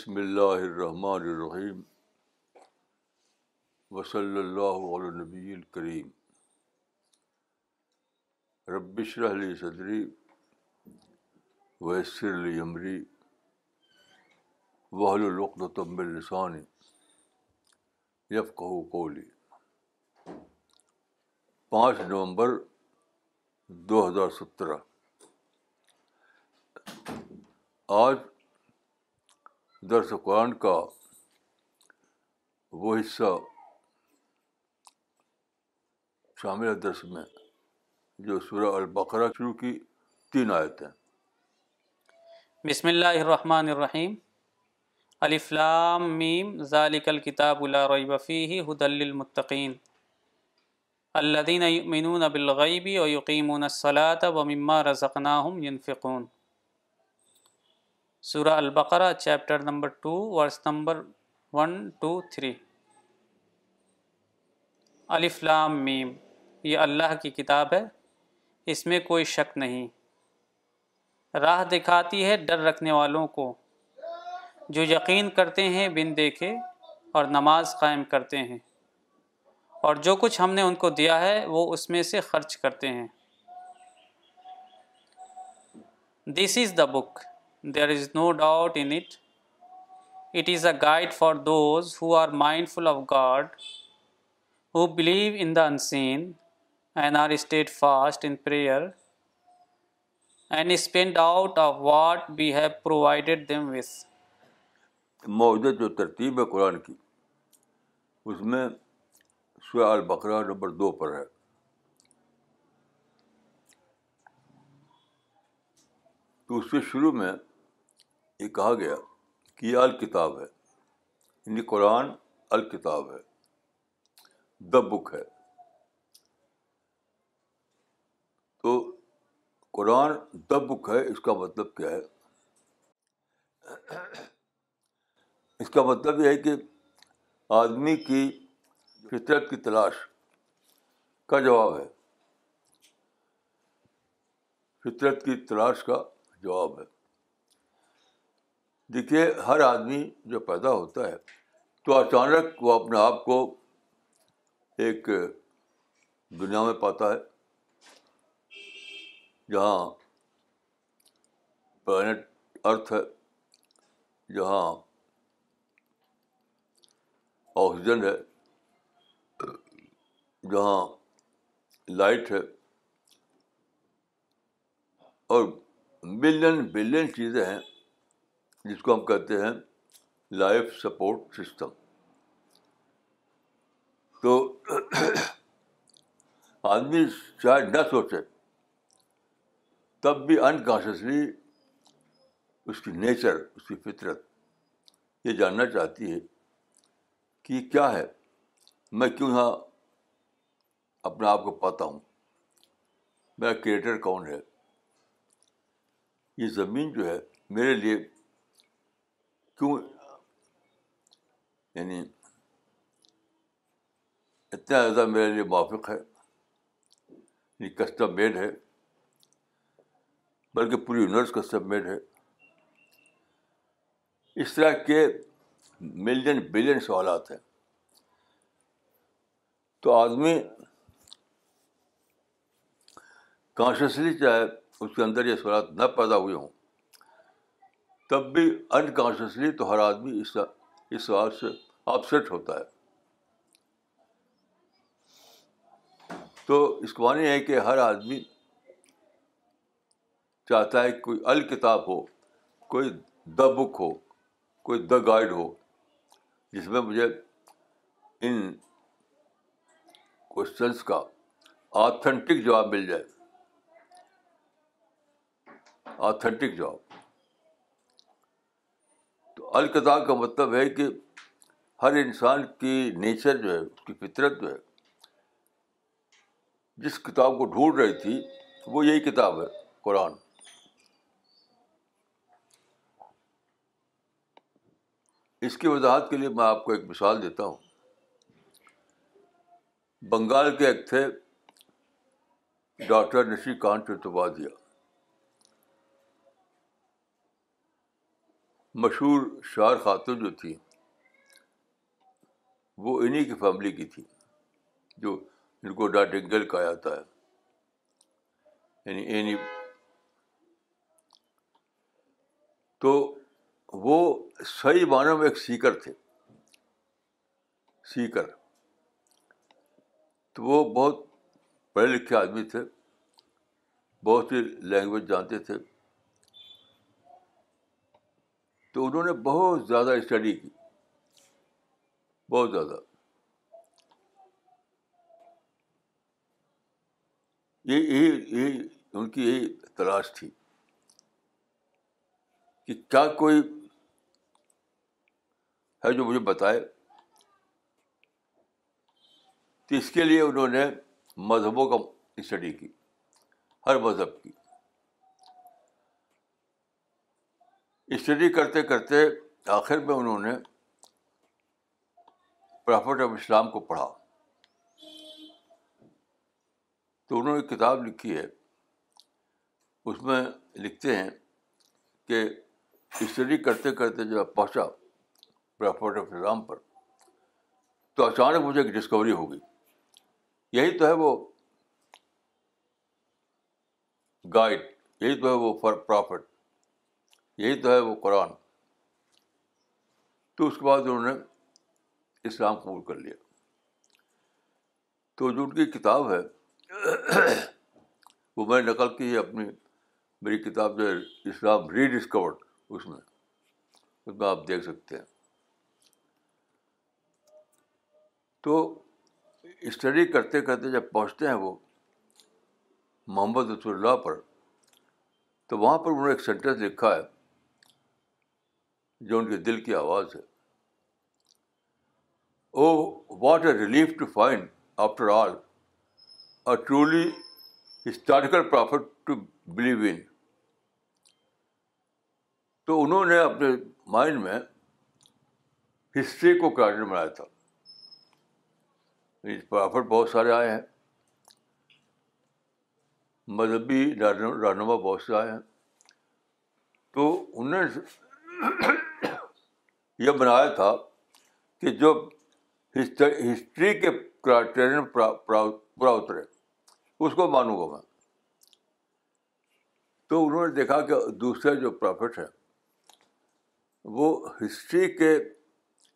بسم اللہ الرحمن الرحیم وصلی اللہ علی النبی الکریم رب اشرح لی صدری ویسر لی امری واحلل عقدۃ من لسانی یفقہوا قولی. 5 نومبر 2017. آج درس قرآن کا وہ حصہ شامل ہے درس میں جو سورہ البقرہ شروع کی 3 آیتیں. بسم اللہ الرحمن الرحیم الف لام میم ذالک الکتاب لا ریب فیہ ھدی للمتقین الذین یؤمنون بالغیب ویقیمون الصلاة ومما رزقناہم ینفقون. سورہ البقرہ چیپٹر نمبر 2 ورس نمبر 1, 2, 3. الف لام میم، یہ اللہ کی کتاب ہے، اس میں کوئی شک نہیں، راہ دکھاتی ہے ڈر رکھنے والوں کو جو یقین کرتے ہیں بن دیکھے اور نماز قائم کرتے ہیں، اور جو کچھ ہم نے ان کو دیا ہے وہ اس میں سے خرچ کرتے ہیں. This is the book. There is no doubt in it. It is a guide for those who are mindful of God, who believe in the unseen and are steadfast in prayer and spend out of what we have provided them with. موجودہ جو ترتیب ہے قرآن کی اس میں سورہ البقرہ number 2 پر ہے. تو اس کے شروع میں یہ کہا گیا کہ یہ الکتاب ہے، یعنی قرآن الکتاب ہے، دا بک ہے. تو قرآن دا بک ہے، اس کا مطلب کیا ہے؟ اس کا مطلب یہ ہے کہ آدمی کی فطرت کی تلاش کا جواب ہے، فطرت کی تلاش کا جواب ہے. دیکھیے، ہر آدمی جو پیدا ہوتا ہے تو اچانک وہ اپنے آپ کو ایک دنیا میں پاتا ہے جہاں پلانٹ ارتھ ہے، جہاں آکسیجن ہے، جہاں لائٹ ہے، اور ملین بلین چیزیں ہیں جس کو ہم کہتے ہیں لائف سپورٹ سسٹم. تو آدمی شاید نہ سوچے تب بھی انکانشیسلی اس کی نیچر، اس کی فطرت یہ جاننا چاہتی ہے کہ کیا ہے، میں کیوں یہاں اپنے آپ کو پاتا ہوں، میرا کریٹر کون ہے، یہ زمین جو ہے میرے لیے کیوں، یعنی اتنا زیادہ میرے لیے موافق ہے، یہ کسٹم میڈ ہے، بلکہ پوری یونیورس کسٹم میڈ ہے. اس طرح کے ملین بلین سوالات ہیں. تو آدمی کانشیسلی چاہے اس کے اندر یہ سوالات نہ پیدا ہوئے ہوں تب بھی انکانشیسلی تو ہر آدمی اس سوال سے اپسیٹ ہوتا ہے. تو اس کو معنی ہے کہ ہر آدمی چاہتا ہے کوئی الکتاب ہو، کوئی دا بک ہو، کوئی دا گائیڈ ہو، جس میں مجھے ان کوشچنس کا آتھینٹک جواب مل جائے، آتھینٹک جاب. تو الکتاب کا مطلب ہے کہ ہر انسان کی نیچر جو ہے، اس کی فطرت جو ہے، جس کتاب کو ڈھونڈ رہی تھی وہ یہی کتاب ہے قرآن. اس کی وضاحت کے لیے میں آپ کو ایک مثال دیتا ہوں. بنگال کے ایک تھے ڈاکٹر نشی کانت چتوپادھیائے، مشہور شاعر خاتون جو تھی وہ انہی کی فیملی کی تھی جو جن کو ڈارڈینگل کہا جاتا ہے, یعنی اینی. تو وہ صحیح معنوں میں ایک سیکر تھے, سیکر. تو وہ بہت پڑھے لکھے آدمی تھے, بہت سی لینگویج جانتے تھے. تو انہوں نے بہت زیادہ اسٹڈی کی, بہت زیادہ. یہی ان کی یہی تلاش تھی کہ کیا کوئی ہے جو مجھے بتائے. تو اس کے لیے انہوں نے مذہبوں کا اسٹڈی کی, ہر مذہب کی اسٹڈی کرتے کرتے آخر میں انہوں نے پرافٹ آف اسلام کو پڑھا. تو انہوں نے کتاب لکھی ہے, اس میں لکھتے ہیں کہ اسٹڈی کرتے کرتے جب پہنچا پرافٹ آف اسلام پر تو اچانک مجھے ایک ڈسکوری ہو گئی. یہی تو ہے وہ گائیڈ, یہی تو ہے وہ فار پرافٹ, یہی تو ہے وہ قرآن. تو اس کے بعد انہوں نے اسلام قبول کر لیا. تو جو ان کی کتاب ہے وہ میں نے نقل کی ہے اپنی, میری کتاب جو ہے اسلام ری ڈسکورڈ, اس میں آپ دیکھ سکتے ہیں. تو اسٹڈی کرتے کرتے جب پہنچتے ہیں وہ محمد رسول اللہ پر, تو وہاں پر انہوں نے ایک سینٹینس لکھا ہے جو ان کے دل کی آواز ہے. Oh what a relief to find after all a truly historical prophet to believe in. تو انہوں نے اپنے مائنڈ میں ہسٹری کو کارڈ بنایا تھا. پرافٹ بہت سارے آئے ہیں, مذہبی رہنما بہت سے آئے ہیں. تو انہوں نے یہ بنایا تھا کہ جو ہسٹری کے کرائٹیرین پورا اترے اس کو مانوں گا میں. تو انہوں نے دیکھا کہ دوسرے جو پرافٹ ہیں وہ ہسٹری کے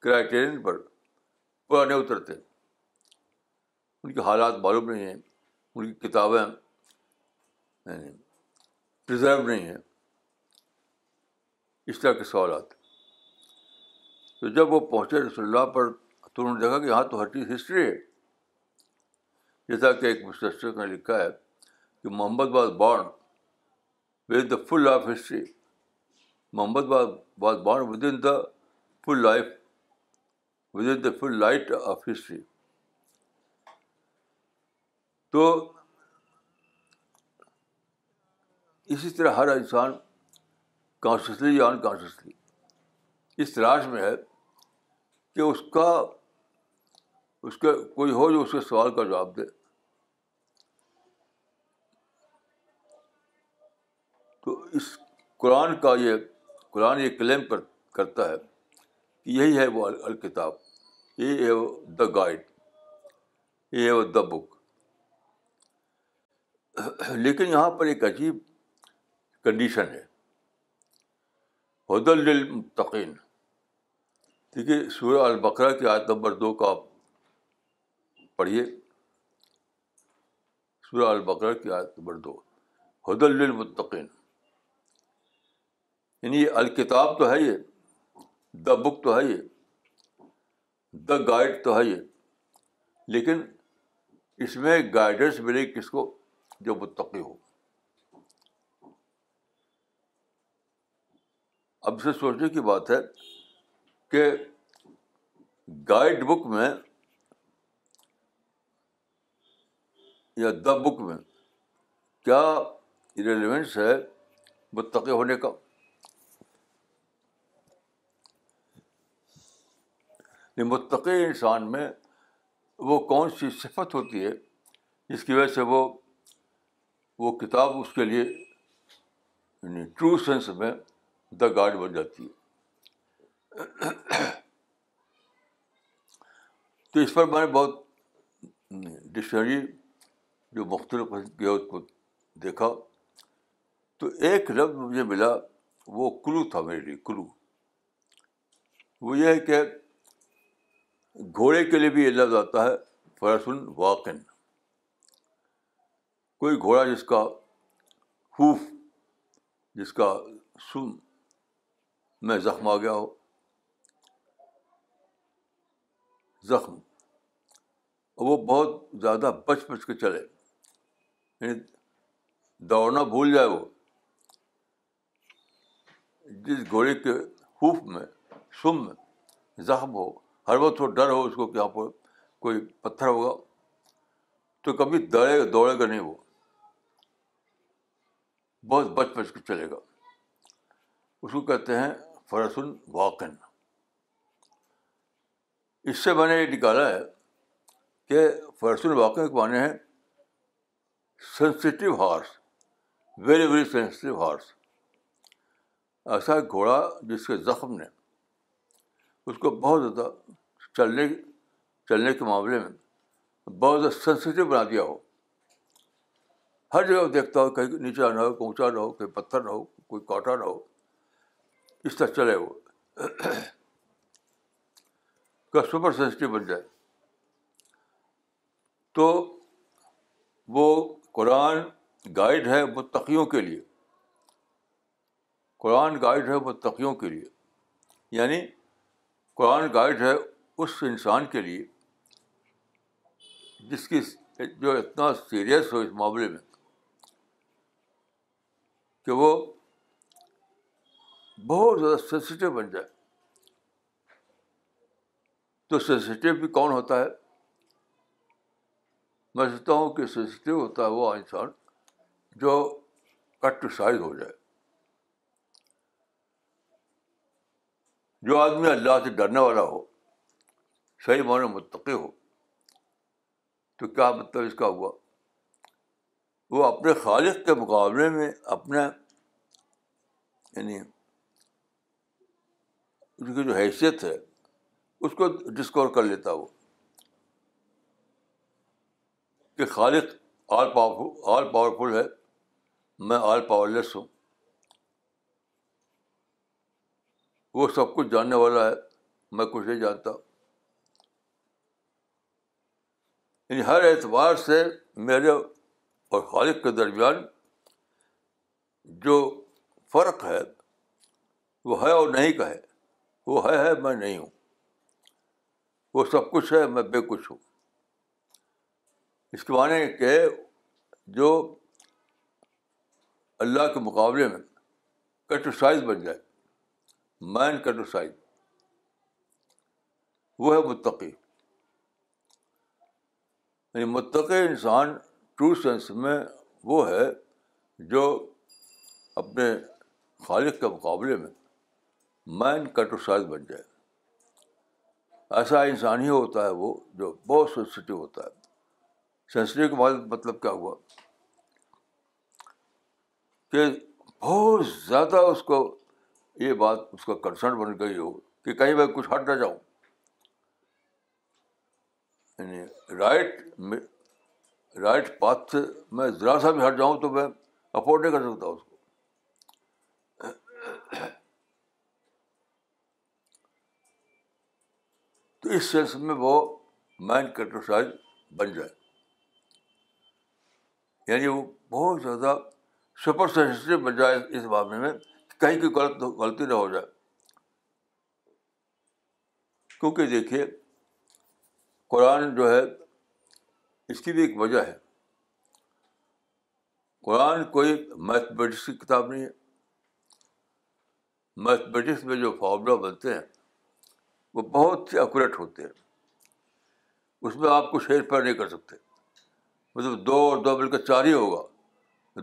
کرائٹیرین پر پورا نہیں اترتے, ان کے حالات معلوم نہیں ہیں, ان کی کتابیں پرزرو نہیں ہے, اس طرح کے سوالات. تو جب وہ پہنچے رسول اللہ پر تو انہوں نے دیکھا کہ یہاں تو ہر چیز ہسٹری ہے. جیسا کہ ایک مسٹر نے لکھا ہے کہ محمد was born with the full of history, Muhammad was born with in the full life, with in the full light of history. تو اسی طرح ہر انسان کانشیسلی یا انکانشیسلی اس تلاش میں ہے کہ اس کا کوئی ہو جو اس کے سوال کا جواب دے. تو اس قرآن یہ کلیم کرتا ہے کہ یہی ہے وہ الکتاب, یہی ہے وہ دا گائیڈ, یہی ہے وہ دا بک. لیکن یہاں پر ایک عجیب کنڈیشن ہے, ہدل للمتقین. ٹھیک ہے, سورہ البقرہ کی آیت نمبر 2 کا آپ پڑھیے, سورہ البقرہ کی آیت نمبر 2 ہدل للمتقین. یعنی یہ الکتاب تو ہے, یہ دا بک تو ہے, یہ دا گائیڈ تو ہے یہ, لیکن اس میں گائیڈنس ملے کس کو؟ جو متقی ہو. اب سے سوچنے کی بات ہے کہ گائیڈ بک میں یا دا بک میں کیا ریلیونس ہے متقی ہونے کا؟ متقی انسان میں وہ کون سی صفت ہوتی ہے جس کی وجہ سے وہ کتاب اس کے لیے ٹرو سینس میں دا گائیڈ بن جاتی ہے؟ تو اس پر میں نے بہت ڈکشنری جو مختلف کی ہے اس کو دیکھا تو ایک لفظ مجھے ملا, وہ کلو تھا میرے لیے. کلو وہ یہ ہے کہ گھوڑے کے لیے بھی یہ لفظ آتا ہے فرسن واقن, کوئی گھوڑا جس کا خوف, جس کا سم میں زخم آ گیا ہو, زخم, اور وہ بہت زیادہ بچ بچ کے چلے, یعنی دوڑنا بھول جائے. وہ جس گھوڑے کے خوف میں, سم میں زخم ہو, ہر وقت وہ ڈر ہو اس کو کہ یہاں پر کوئی پتھر ہوگا, تو کبھی دوڑے گا نہیں, وہ بہت بچ بچ کے چلے گا, اس کو کہتے ہیں فرسن واقن. اس سے میں نے یہ نکالا ہے کہ فرسن واقن کے معنی ہے sensitive horse, very very sensitive horse, ایسا گھوڑا جس کے زخم نے اس کو بہت زیادہ چلنے کے معاملے میں بہت زیادہ سینسیٹیو بنا دیا ہو. ہر جگہ دیکھتا ہو, کہیں نیچا نہ ہو, اونچا نہ ہو, کہیں پتھر نہ ہو, کوئی کاٹا نہ ہو, اس طرح چلے وہ کا سپر سینسٹیو بن جائے. تو وہ قرآن گائیڈ ہے متقیوں کے لیے, قرآن گائیڈ ہے متقیوں کے لیے, یعنی قرآن گائیڈ ہے اس انسان کے لیے جس کی جو اتنا سیریس ہو اس معاملے میں کہ وہ بہت زیادہ سینسیٹیو بن جائے. تو سینسیٹیو بھی کون ہوتا ہے؟ میں سمجھتا ہوں کہ سینسیٹیو ہوتا ہے وہ انسان جو کٹ سائز ہو جائے. جو آدمی اللہ سے ڈرنے والا ہو, صحیح معنی متقی ہو, تو کیا مطلب اس کا ہوا؟ وہ اپنے خالق کے مقابلے میں اپنے یعنی اس کی جو حیثیت ہے اس کو ڈسکور کر لیتا وہ کہ خالق آل پاورفل ہے, میں آل پاور لیس ہوں, وہ سب کچھ جاننے والا ہے, میں کچھ نہیں جانتا. یعنی ہر اعتبار سے میرے اور خالق کے درمیان جو فرق ہے وہ ہے اور نہیں کا ہے. وہ ہے میں نہیں ہوں, وہ سب کچھ ہے, میں بے کچھ ہوں. اس کے معنی کہ جو اللہ کے مقابلے میں کٹرسائز بن جائے, مین کٹرسائز, وہ ہے متقی. یعنی متقی انسان ٹرو سینس میں وہ ہے جو اپنے خالق کے مقابلے میں مین کٹرسائز بن جائے. ایسا انسان ہی ہوتا ہے وہ جو بہت سینسیٹیو ہوتا ہے. سینسیٹیو کا مطلب کیا ہوا کہ بہت زیادہ اس کو یہ بات اس کا کنسرن بن گئی ہو کہ کہیں میں کچھ ہٹ نہ جاؤں. یعنی رائٹ پاتھ سے میں ذرا سا بھی ہٹ جاؤں تو میں افورڈ نہیں کر سکتا اس کو. تو اس سینس میں وہ مین کیٹرسائز بن جائے, یعنی وہ بہت زیادہ سپر سینسٹیو بن جائے اس معاملے میں کہ کہیں کی غلطی نہ ہو جائے. کیونکہ دیکھیے قرآن جو ہے اس کی بھی ایک وجہ ہے. قرآن کوئی میتھمیٹکس کی کتاب نہیں ہے. میتھمیٹکس میں جو فارمولا بنتے ہیں وہ بہت سے ایکوریٹ ہوتے ہیں, اس میں آپ کچھ ہیر پھیر نہیں کر سکتے. مطلب دو اور دو مل کر چار ہی ہوگا,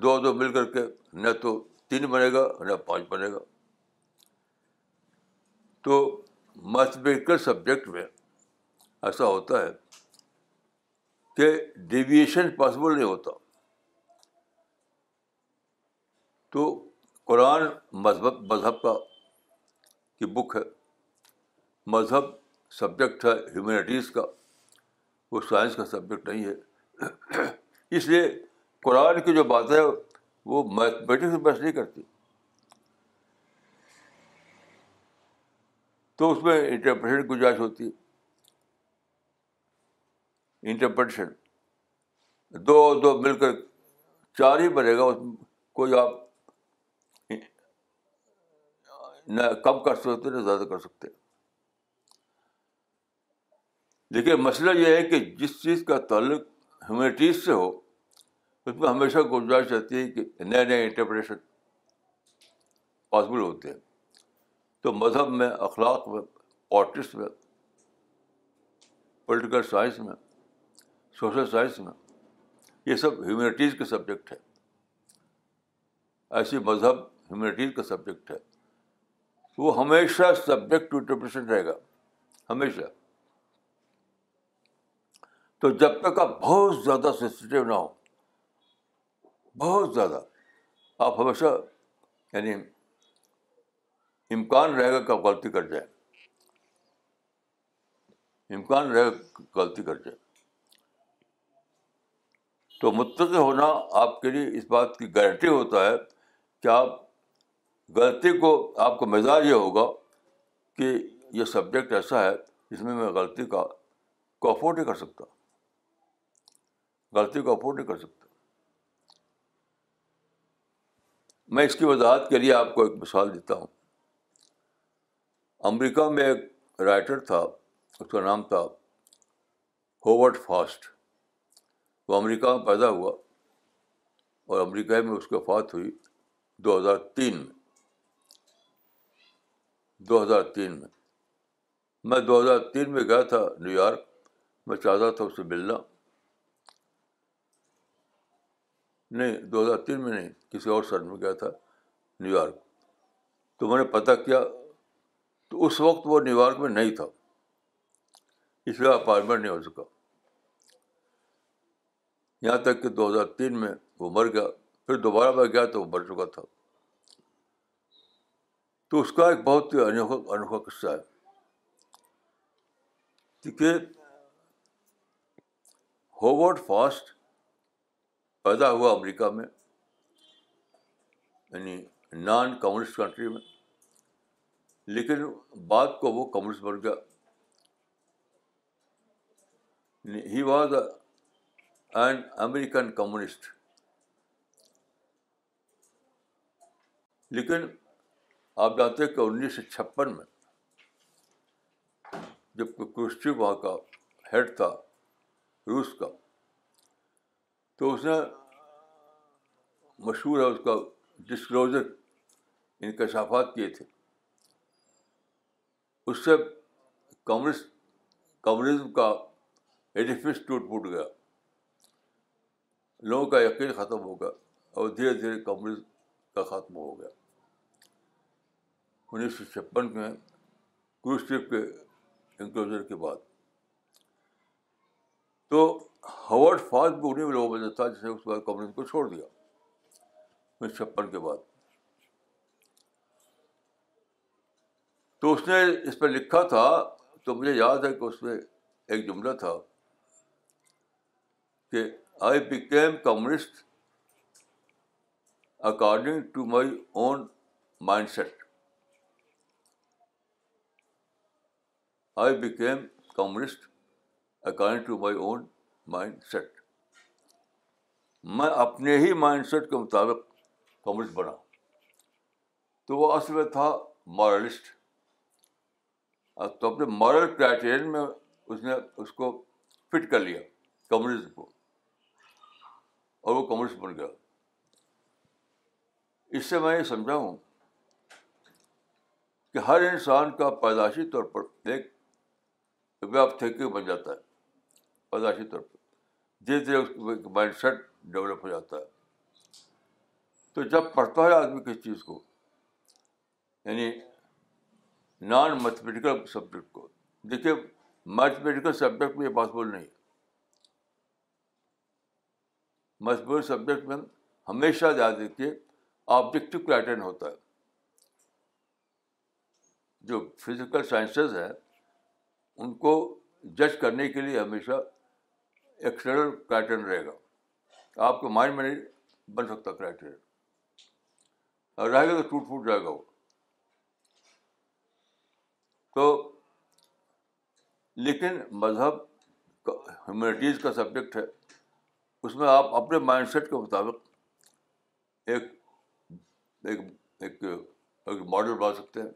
دو اور دو مل کر کے نہ تو تین بنے گا نہ پانچ بنے گا. تو میتھمیٹیکل سبجیکٹ میں ایسا ہوتا ہے کہ ڈیویشن پاسبل نہیں ہوتا. تو قرآن مذہب کا کی بک ہے, مذہب سبجیکٹ ہے ہیومینٹیز کا، وہ سائنس کا سبجیکٹ نہیں ہے. اس لیے قرآن کی جو بات ہے وہ میتھمیٹکس میں بحث نہیں کرتی، تو اس میں انٹرپریٹیشن گنجائش ہوتی ہے. انٹرپریٹیشن دو دو مل کر چار ہی بنے گا، اس میں کوئی آپ نہ کم کر سکتے نہ زیادہ کر سکتے. لیکن مسئلہ یہ ہے کہ جس چیز کا تعلق ہیومینٹیز سے ہو اس میں ہمیشہ گنجائش رہتی ہے کہ نئے نئے انٹرپریٹیشن پاسبل ہوتے ہیں. تو مذہب میں، اخلاق میں، آرٹسٹ میں، پولیٹیکل سائنس میں، سوشل سائنس میں، یہ سب ہیومینٹیز کے سبجیکٹ ہے. ایسی مذہب ہیومینٹیز کا سبجیکٹ ہے، وہ ہمیشہ سبجیکٹ ٹو انٹرپریشن رہے گا، ہمیشہ. تو جب تک آپ بہت زیادہ سینسیٹیو نہ ہو، بہت زیادہ، آپ ہمیشہ یعنی امکان رہے گا کہ آپ غلطی کر جائیں، امکان رہے گا کہ غلطی کر جائیں. تو متقی ہونا آپ کے لیے اس بات کی گارنٹی ہوتا ہے کہ آپ غلطی کو، آپ کا مزاج یہ ہوگا کہ یہ سبجیکٹ ایسا ہے جس میں میں غلطی کا افورڈ نہیں کر سکتا، غلطی کو افورڈ نہیں کر سکتا. میں اس کی وضاحت کے لیے آپ کو ایک مثال دیتا ہوں. امریکہ میں ایک رائٹر تھا، اس کا نام تھا ہوورڈ فاسٹ. وہ امریکہ میں پیدا ہوا اور امریکہ میں اس کی وفات ہوئی 2003 میں. 2003 میں میں 2003 میں گیا تھا نیو یارک. میں چاہتا تھا اس سے ملنا، نہیں 2003 میں نہیں، کسی اور سال میں گیا تھا نیو یارک. تو میں نے پتہ کیا تو اس وقت وہ نیو یارک میں نہیں تھا، اس لیے اپائنٹمنٹ نہیں ہو سکا. یہاں تک کہ 2003 میں وہ مر گیا. پھر دوبارہ میں گیا تو وہ مر چکا تھا. تو اس کا ایک بہت ہی انوکھا قصہ ہے کہ ہوورڈ فاسٹ پیدا ہوا امریکہ میں، یعنی نان کمیونسٹ کنٹری میں، لیکن بعد کو وہ کمیونسٹ بن گیا. He was an American communist. لیکن آپ جانتے ہیں کہ 1956 میں جب کروشچیو وہاں کا ہیڈ تھا روس کا، تو اس نے، مشہور ہے اس کا ڈسکلوزر، انکشافات کیے تھے. اس سے کمیونزم کا ایڈیفس ٹوٹ پھوٹ گیا، لوگوں کا یقین ختم ہو گیا اور دھیرے دھیرے کمیونزم کا خاتمہ ہو گیا. 1956 میں کروشچیو کے انکلوزر کے بعد. تو ہاورڈ فاسٹ بھی انہیں لوگوں میں تھا جس نے اس وقت کمیونزم کو چھوڑ دیا 1956 کے بعد. تو اس نے اس پہ لکھا تھا، تو مجھے یاد ہے کہ اس میں ایک جملہ تھا کہ I became communist according to my own mind set. I became communist according to my own mind set. میں اپنے ہی مائنڈ سیٹ کے مطابق کمیونسٹ بنا. تو وہ اصل میں تھا مورالسٹ. تو اپنے مورل کرائٹیرین میں اس نے اس کو فٹ کر لیا کمیونزم کو، اور وہ کمیونسٹ بن گیا. اس سے میں یہ سمجھا ہوں کہ ہر انسان کا پیدائشی طور پر ایک وے آف تھنکنگ بن جاتا ہے. پیدائشی طور پر دھیرے دھیرے اس کا مائنڈ سیٹ ڈیولپ ہو جاتا ہے. تو جب پڑھتا ہے آدمی کسی چیز کو، یعنی نان میتھمیٹیکل سبجیکٹ کو، دیکھیے میتھمیٹیکل سبجیکٹ میں یہ پاسبل نہیں ہے. میتھمیٹیکل سبجیکٹ میں ہمیشہ یاد رکھیے آبجیکٹو کرائٹیرین ہوتا ہے. جو فزیکل سائنسز ہیں ان کو جج کرنے کے لیے ہمیشہ ایکسٹرنل کرائٹیرین رہے گا. آپ کے مائنڈ میں نہیں بن سکتا کرائٹیرین, اور رہے گا تو ٹوٹ پھوٹ جائے گا وہ. تو لیکن مذہب ہیومینٹیز کا سبجیکٹ ہے, اس میں آپ اپنے مائنڈ سیٹ کے مطابق ایک ایک ایک ایک ماڈل بنا سکتے ہیں.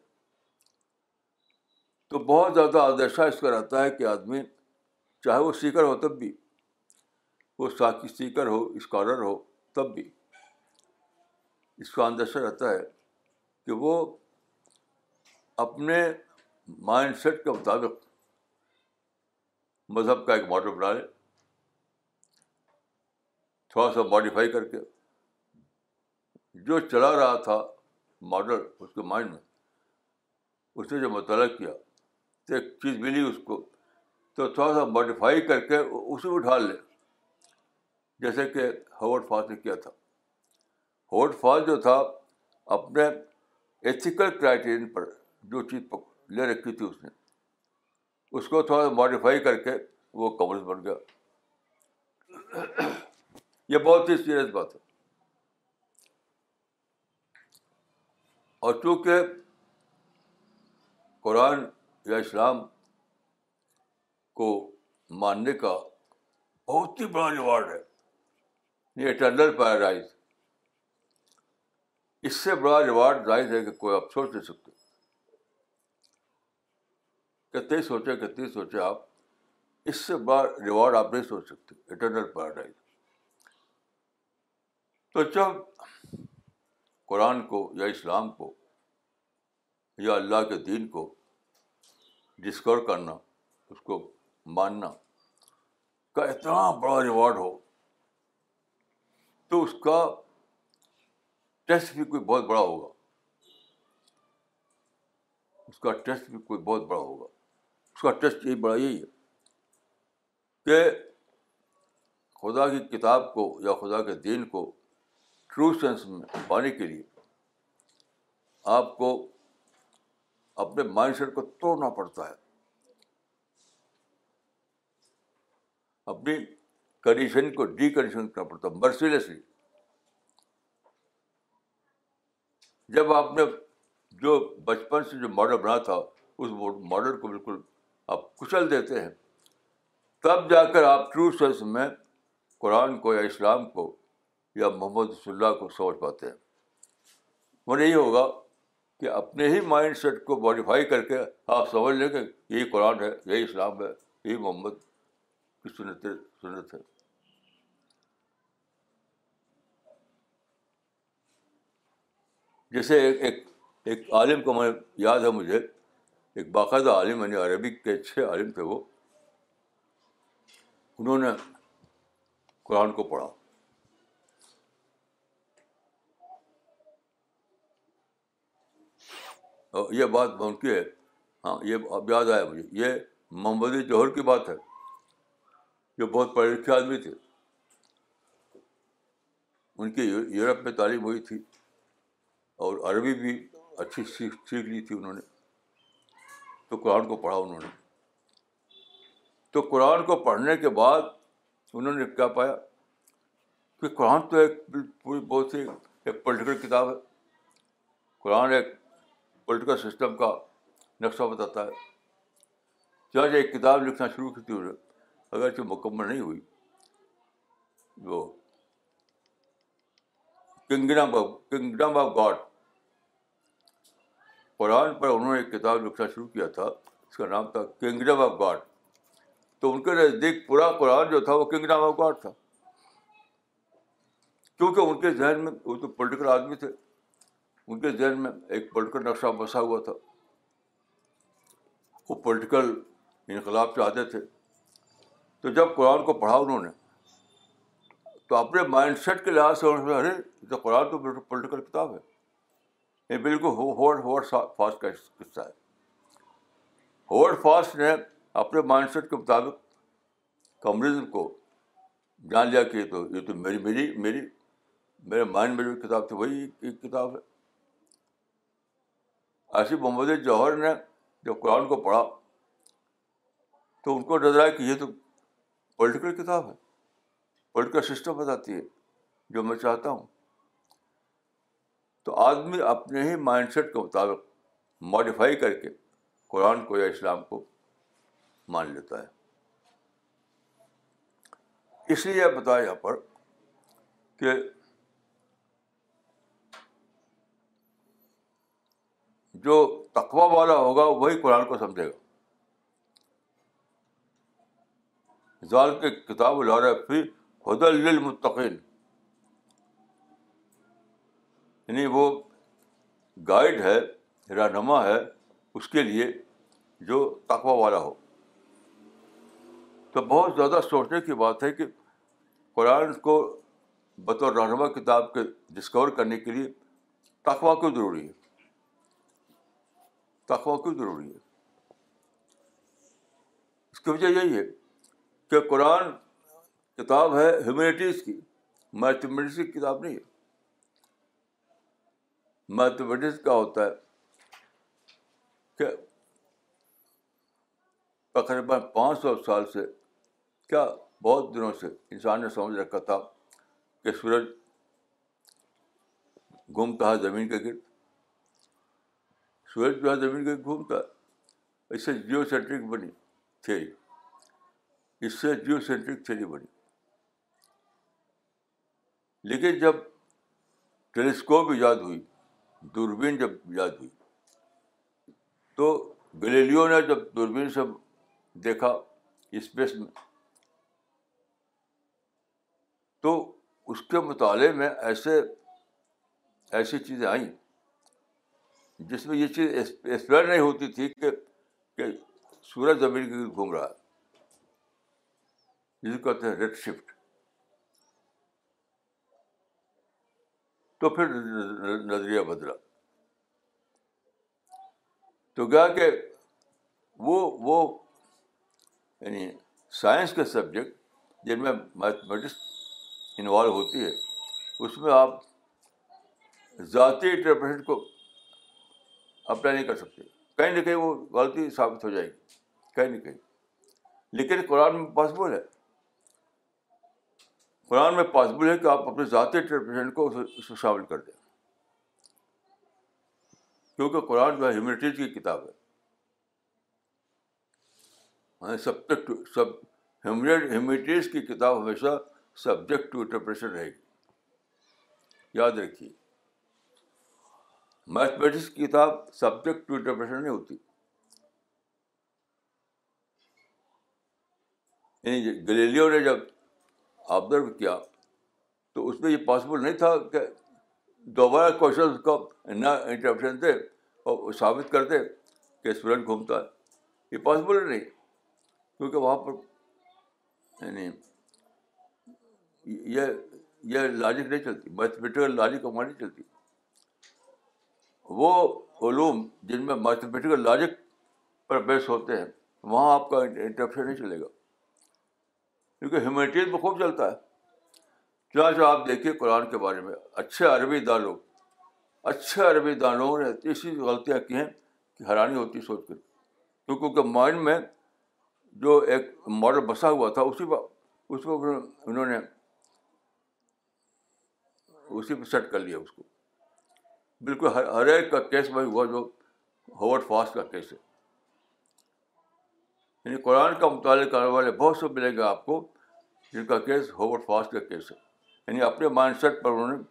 تو بہت زیادہ آدیشہ اس کا رہتا ہے کہ آدمی چاہے وہ سیکر ہو تب بھی, وہ سیکر ہو اسکالر ہو تب بھی, اس کا اندیشہ رہتا ہے کہ وہ اپنے مائنڈ سیٹ کے مطابق مذہب کا ایک ماڈل بنا لے, تھوڑا سا ماڈیفائی کر کے جو چلا رہا تھا ماڈل اس کے مائنڈ میں, اس نے جو مطالعہ کیا تو ایک چیز ملی اس کو, تو تھوڑا سا ماڈیفائی کر کے اسے بھی ڈھال لے, جیسے کہ ہاورڈ فاسٹ نے کیا تھا. ہاورڈ فاسٹ جو تھا اپنے ایتھیکل کرائٹیرین پر جو چیز لے رکھی تھی اس نے, اس کو تھوڑا سا ماڈیفائی کر کے وہ کمرس بن گیا. یہ بہت ہی سیریس بات ہے. اور چونکہ قرآن یا اسلام کو ماننے کا بہت ہی بڑا ریوارڈ ہے, یہ اٹرنل پیراڈائز, اس سے بڑا ریوارڈ ظاہر ہے کہ کوئی آپ سوچ نہیں سکتے. کتنے سوچے آپ, اس سے بڑا ریوارڈ آپ نہیں سوچ سکتے, اٹرنل پیراڈائز. تو جب قرآن کو یا اسلام کو یا اللہ کے دین کو ڈسکور کرنا, اس کو ماننا کا اتنا بڑا ریوارڈ ہو, تو اس کا ٹیسٹ بھی کوئی بہت بڑا ہوگا, اس کا ٹیسٹ یہی بڑا یہی ہے کہ خدا کی کتاب کو یا خدا کے دین کو ٹرو سینس میں پانے کے لیے آپ کو اپنے مائنڈ سیٹ کو توڑنا پڑتا ہے, اپنی کنڈیشن کو ڈی کنڈیشن کرنا پڑتا ہے مرسیلیسلی. جب آپ نے جو بچپن سے جو ماڈل بنا تھا اس ماڈل کو بالکل آپ کچل دیتے ہیں, تب جا کر آپ ٹرو سینس میں قرآن کو یا اسلام کو یا محمد رسول اللہ کو سمجھ پاتے ہیں. وہ نہیں ہوگا کہ اپنے ہی مائنڈ سیٹ کو ماڈیفائی کر کے آپ سمجھ لیں کہ یہی قرآن ہے, یہی اسلام ہے, یہی محمد کی سنت ہے. جیسے ایک عالم کو میں یاد ہے, مجھے ایک باقاعدہ عالم, یعنی عربک کے اچھے عالم تھے وہ, انہوں نے قرآن کو پڑھا, یہ بات ان کی ہے, ہاں یہ اب یاد آیا مجھے, یہ محمد جوہر کی بات ہے جو بہت پڑھے لکھے آدمی تھے, ان کی یورپ میں تعلیم ہوئی تھی اور عربی بھی اچھی سیکھ لی تھی انہوں نے, تو قرآن کو پڑھا انہوں نے. تو قرآن کو پڑھنے کے بعد انہوں نے کیا پایا کہ قرآن تو ایک بہت ہی ایک پولیٹیکل کتاب ہے, قرآن ایک پولیٹیکل سسٹم کا نقشہ بتاتا ہے. چاہے ایک کتاب لکھنا شروع کی تھی انہوں نے, اگرچہ مکمل نہیں ہوئی, وہ کنگڈم آف گاڈ. قرآن پر انہوں نے ایک کتاب لکھنا شروع کیا تھا, اس کا نام تھا کنگڈم آف گاڈ. تو ان کے نزدیک پورا قرآن جو تھا وہ کنگڈم آف گاڈ تھا, کیونکہ ان کے ذہن میں, وہ تو پولیٹیکل آدمی تھے, ان کے ذہن میں ایک پولیٹیکل نقشہ بسا ہوا تھا. وہ پولیٹیکل انقلاب چاہتے تھے. تو جب قرآن کو پڑھا انہوں نے, تو اپنے مائنڈ سیٹ کے لحاظ سے انہوں نے, ارے یہ تو قرآن تو پولیٹیکل کتاب ہے, یہ بالکل ہاورڈ فاسٹ کا قصہ ہے. ہاورڈ فاسٹ نے اپنے مائنڈ سیٹ کے مطابق کمیونزم کو جان لیا کہ یہ تو میرے مائنڈ میں جو کتاب تھی وہی ایک کتاب ہے. ایسے محمد جوہر نے جب قرآن کو پڑھا تو ان کو نظر آئے کہ یہ تو پولیٹیکل کتاب ہے، پولیٹیکل سسٹم بتاتی ہے جو میں چاہتا ہوں. تو آدمی اپنے ہی مائنڈ سیٹ کے مطابق ماڈیفائی کر کے قرآن کو یا اسلام کو مان لیتا ہے. اس لیے بتایا یہاں پر کہ جو تقویٰ والا ہوگا وہی قرآن کو سمجھے گا. ذالک کتاب العرب فی ھدی للمتقین، یعنی وہ گائیڈ ہے، رہنما ہے اس کے لیے جو تقویٰ والا ہو. تو بہت زیادہ سوچنے کی بات ہے کہ قرآن کو بطور رہنما کتاب کے ڈسکور کرنے کے لیے تقویٰ کیوں ضروری ہے، تقویٰ کیوں ضروری ہے. اس کی وجہ یہی ہے کہ قرآن کتاب ہے ہیومینٹیز کی، میتھمیٹکس کی کتاب نہیں ہے. میتھمیٹکس کا ہوتا ہے کہ تقریباً 500 سال سے، کیا بہت دنوں سے انسان نے سمجھ رکھا تھا کہ سورج گھومتا ہے زمین کے گرد، سورج جو ہے زمین کے گرد گھومتا ہے. اس سے جیو سینٹرک بنی تھیوری، لیکن جب ٹیلیسکوپ ایجاد ہوئی، دوربین جب ایجاد ہوئی، تو گلیلیو نے جب دوربین سے دیکھا اسپیس میں، تو اس کے مطالعے میں ایسی چیزیں آئیں جس میں یہ چیز ایکسپلین نہیں ہوتی تھی کہ سورج زمین کے گھوم رہا ہے، جس کو کہتے ہیں ریڈ شفٹ. تو پھر نظریہ بدلا، تو گیا کہ وہ یعنی سائنس کے سبجیکٹ جن میں میتھمیٹکس انوالو ہوتی ہے، اس میں آپ ذاتی انٹرپریشن کو اپلائی نہیں کر سکتے، کہیں نہ کہیں وہ غلطی ثابت ہو جائے گی، کہیں نہ کہیں. لیکن قرآن میں پاسبل ہے، قرآن میں پاسبل ہے کہ آپ اپنے ذاتی انٹرپریشن کو اس میں شامل کر دیں، کیونکہ قرآن جو ہے ہیومینٹیز کی کتاب ہے. ہیومینٹیز کی کتاب ہمیشہ سبجیکٹ ٹو انٹرپریشن رہے گی، یاد رکھیے. میتھمیٹکس کی کتاب سبجیکٹ ٹو انٹرپریشن نہیں ہوتی. یعنی گلیلیو نے جب آبزرو کیا تو اس میں یہ پاسبل نہیں تھا کہ دوبارہ کوشچنز کا نہ انٹرپریشن دے اور ثابت کر دے کہ سورج گھومتا ہے، یہ پاسبل نہیں، کیونکہ وہاں پر یعنی یہ لاجک نہیں چلتی، میتھمیٹیکل لاجک ہماری نہیں چلتی. وہ علوم جن میں میتھمیٹیکل لاجک پر بیس ہوتے ہیں وہاں آپ کا انٹرپریشن نہیں چلے گا، کیونکہ ہیومینٹیز میں خوب چلتا ہے. چنانچہ آپ دیکھیے قرآن کے بارے میں اچھے عربی دانوں نے ایسی غلطیاں کی ہیں کہ حیرانی ہوتی سوچ کر، کیونکہ ان کے مائنڈ میں جو ایک ماڈل بسا ہوا تھا اس کو انہوں نے اسی پہ سیٹ کر لیا اس کو. بالکل ہر ایک کا کیس وہی ہوا جو ہاورڈ فاسٹ کا کیس ہے. یعنی قرآن کا مطالعہ کرنے والے بہت سے ملیں گے آپ کو جن کا کیس ہاورڈ فاسٹ کا کیس ہے. یعنی اپنے مائنڈ سیٹ پر انہوں نے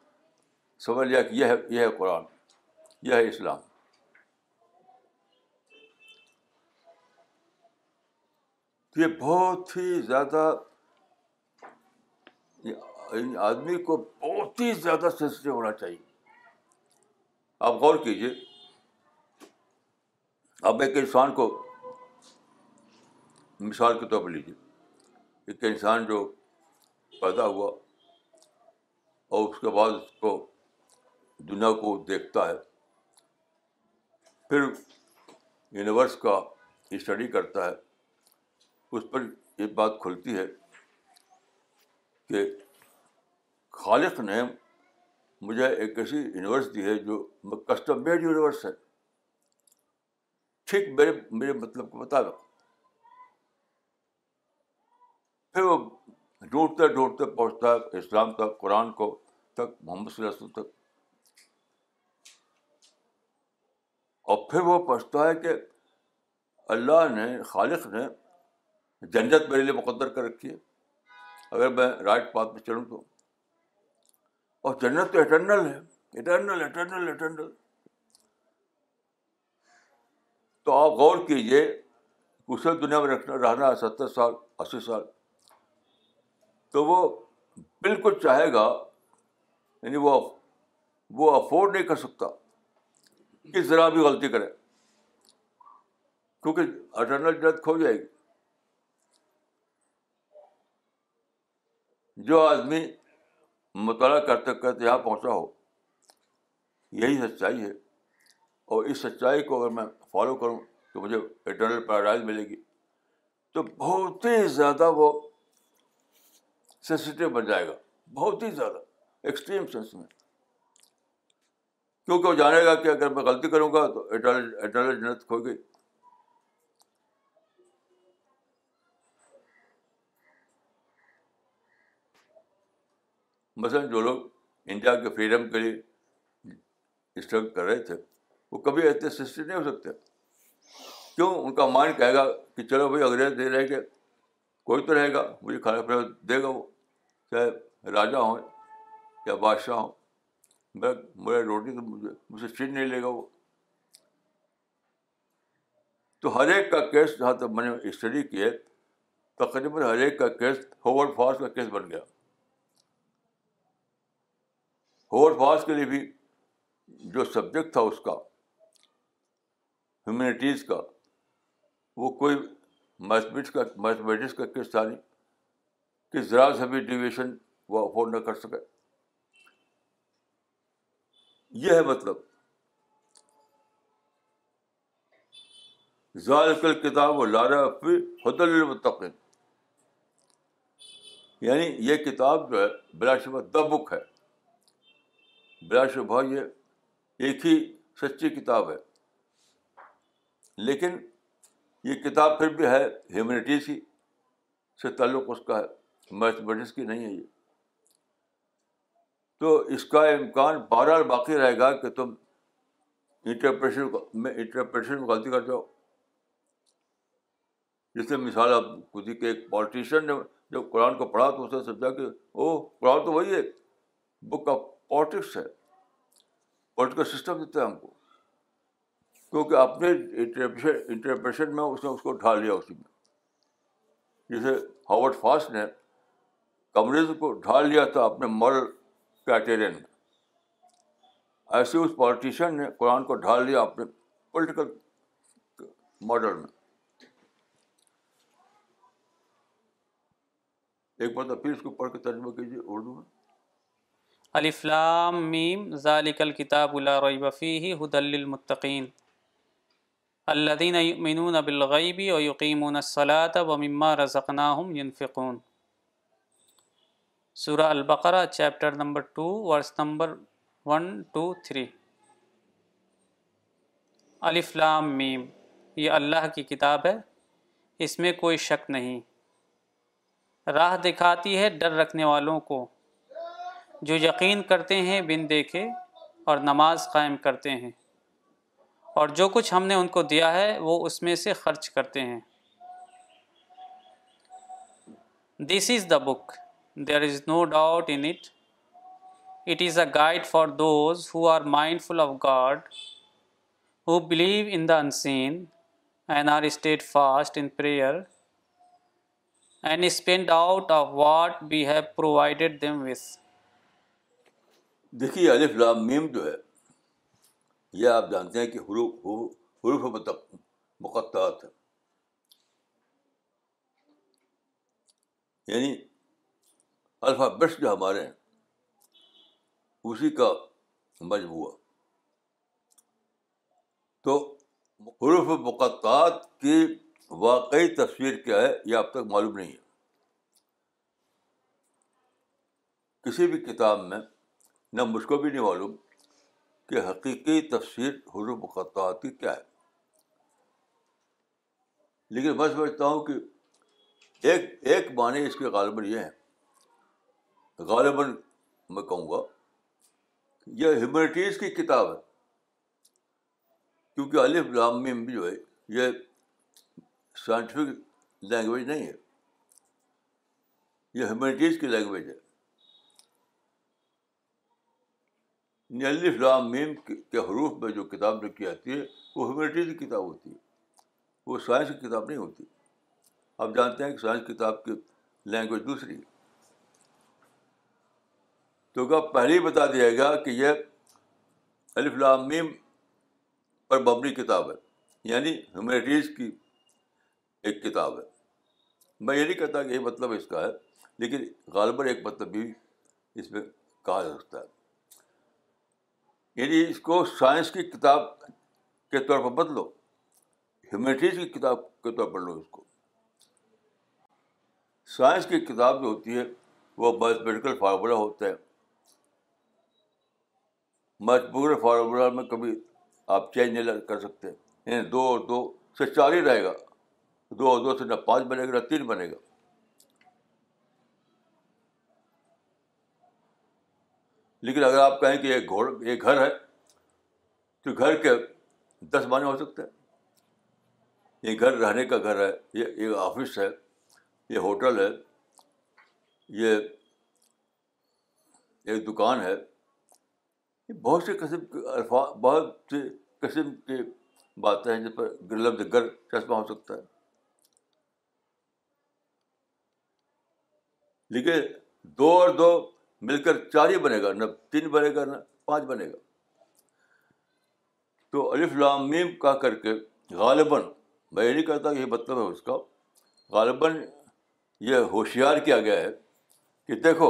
سمجھ لیا کہ یہ ہے قرآن، یہ ہے اسلام. یہ بہت ہی زیادہ آدمی کو بہت ہی زیادہ سینسیٹیو ہونا چاہیے. آپ غور کیجیے، آپ ایک انسان کو مثال کے طور پر لیجیے، ایک انسان جو پیدا ہوا اور اس کے بعد اس کو دنیا کو دیکھتا ہے، پھر یونیورس کا اسٹڈی کرتا ہے، اس پر یہ بات کھلتی ہے کہ خالق نے مجھے ایک ایسی یونیورس دی ہے جو کسٹم میڈ یونیورس ہے، ٹھیک میرے مطلب کے مطابق. پھر وہ ڈھونڈتے ڈھونڈتے پہنچتا ہے اسلام تک, قرآن کو تک, محمد صلی اللہ علیہ وسلم تک. اور پھر وہ پہنچتا ہے کہ اللہ نے, خالق نے جنت میرے لیے مقدر کر رکھی ہے اگر میں رائٹ پاتھ پہ چلوں تو. اور جنت تو اٹرنل ہے, اٹرنل اٹرنل اٹرنل. تو آپ غور کیجئے, اسے دنیا میں رہنا ہے 70 سال 80 سال, تو وہ بالکل چاہے گا, یعنی وہ افورڈ نہیں کر سکتا کہ ذرا بھی غلطی کرے, کیونکہ اٹرنل جنت کھو جائے گی. جو آدمی مطالعہ کرتے کرتے یہاں پہنچا ہو, یہی سچائی ہے, اور اس سچائی کو اگر میں فالو کروں تو مجھے اٹرنل پیراڈائز ملے گی. تو بہت ہی زیادہ وہ سینسیٹیو بن جائے گا, بہت ہی زیادہ ایکسٹریم سینس میں, کیونکہ وہ جانے گا کہ اگر میں غلطی کروں گا تو اٹرنل جنت کھو گئی. مثلاً جو لوگ انڈیا کے فریڈم کے لیے اسٹرگل کر رہے تھے, وہ کبھی ایسے سسٹم نہیں ہو سکتے. کیوں؟ ان کا مائنڈ کہے گا کہ چلو بھائی انگریز دے رہے گا, کوئی تو رہے گا مجھے کھانا پینا دے گا, وہ چاہے راجا ہوں یا بادشاہ ہوں, میرا روٹی تو مجھ سے چھین نہیں لے گا وہ. تو ہر ایک کا کیس, جہاں تک میں نے اسٹڈی کی ہے, تقریباً ہر ایک کا کیس ہاورڈ فاسٹ کا کیس بن گیا. ہاورڈ فاسٹ کے لیے بھی جو سبجیکٹ تھا اس کا, ہیومینٹیز کا, وہ کوئی میتھمیٹکس کا کیس تھا نہیں کہ ذرا سا بھی ڈیویشن وہ افورڈ نہ کر سکے. یہ ہے مطلب. ذالک الکتاب لا ریب فیہ ھدی للمتقین, یعنی یہ کتاب جو ہے بلا شبہ دی بک ہے, بلا شبہ یہ ایک ہی سچی کتاب ہے. لیکن یہ کتاب پھر بھی ہے ہیومینٹیز کی, سے تعلق اس کا ہے, میتھمیٹکس کی نہیں ہے یہ. تو اس کا امکان بہرحال باقی رہے گا کہ تم انٹرپریٹیشن میں غلطی کر جاؤ. جس نے مثال آپ کو دی کہ ایک پالیٹیشین نے جب قرآن کو پڑھا تو اس نے سمجھا کہ او قرآن تو وہی ہے, بک آف پالیٹکس ہے, پولیٹیکل سسٹم دیتا ہے ہم کو, کیونکہ اپنے انٹرپریشن میں اس نے اس کو ڈھال لیا اسی میں. جسے ہاورڈ فاسٹ نے کمیونزم کو ڈھال لیا تھا اپنے مورل کرائٹیرین میں, ایسے اس پالیٹیشین نے قرآن کو ڈھال لیا اپنے پولیٹیکل ماڈل میں. ایک بار پھر اس کو پڑھ کے ترجمہ کیجیے اردو میں. الف لام میم ذالک الکتاب لا ریب فیہ ھدی للمتقین الذین یؤمنون بالغیب ویقیمون الصلاۃ ومما رزقناہم ینفقون. سورہ البقرہ چیپٹر نمبر 2 ورس نمبر 1, 2, 3. الف لام میم, یہ اللہ کی کتاب ہے, اس میں کوئی شک نہیں, راہ دکھاتی ہے ڈر رکھنے والوں کو جو یقین کرتے ہیں بن دیکھے اور نماز قائم کرتے ہیں, اور جو کچھ ہم نے ان کو دیا ہے وہ اس میں سے خرچ کرتے ہیں. This is the book, there is no doubt in it, it is a guide for those who are mindful of God, who believe in the unseen and are steadfast in prayer and spend out of what we have provided them with. دیکھیے الف لام میم جو ہے یہ آپ جانتے ہیں کہ حروف مقطعات ہے, یعنی الفابیٹس جو ہمارے ہیں اسی کا مجموعہ. تو حروف مقطعات کی واقعی تفسیر کیا ہے یہ اب تک معلوم نہیں ہے. کسی بھی کتاب میں نہ مجھ کو بھی نہیں معلوم کہ حقیقی تفسیر حروف مقطعات کی کیا ہے. لیکن میں سمجھتا ہوں کہ ایک معنی اس کے غالباً یہ ہے, غالباً میں کہوں گا یہ ہیومینٹیز کی کتاب ہے, کیونکہ الف لام میم بھی جو ہے یہ سائنٹیفک لینگویج نہیں ہے, یہ ہیومینٹیز کی لینگویج ہے. الف لام میم کے حروف میں جو کتاب لکھی آتی ہے وہ ہیومینٹیز کی کتاب ہوتی ہے, وہ سائنس کی کتاب نہیں ہوتی. آپ جانتے ہیں کہ سائنس کتاب کی لینگویج دوسری ہے. تو کیا پہلے ہی بتا دیا گیا کہ یہ الف لام میم پر مبنی کتاب ہے, یعنی ہیومینٹیز کی ایک کتاب ہے. میں یہ نہیں کہتا کہ یہ مطلب اس کا ہے, لیکن غالباً ایک مطلب بھی اس میں کہا جا سکتا ہے. یعنی اس کو سائنس کی کتاب کے طور پر مت لو, ہیومینٹیز کی کتاب کے طور پر لو اس کو. سائنس کی کتاب جو ہوتی ہے وہ میتھمیٹیکل فارمولا ہوتا ہے. میتھمیٹیکل فارمولا میں کبھی آپ چینج نہیں کر سکتے, یعنی 2 اور 2 سے 4 ہی رہے گا, 2 اور 2 سے نہ 5 بنے گا نہ 3 بنے گا. لیکن اگر آپ کہیں کہ ایک گھر ہے تو گھر کے 10 معنی ہو سکتے ہیں. یہ گھر رہنے کا گھر ہے, یہ آفس ہے, یہ ہوٹل ہے, یہ ایک دکان ہے. بہت سے قسم کے الفاظ, بہت سے قسم کے باتیں ہیں جس پر لفظ گر چشمہ ہو سکتا ہے. لیکن 2 اور 2 مل کر 4 ہی بنے گا, نہ 3 بنے گا نہ 5 بنے گا. تو الف لام میم کا کر کے غالباً, میں یہ نہیں کہتا کہ یہ مطلب ہے اس کا, غالباً یہ ہوشیار کیا گیا ہے کہ دیکھو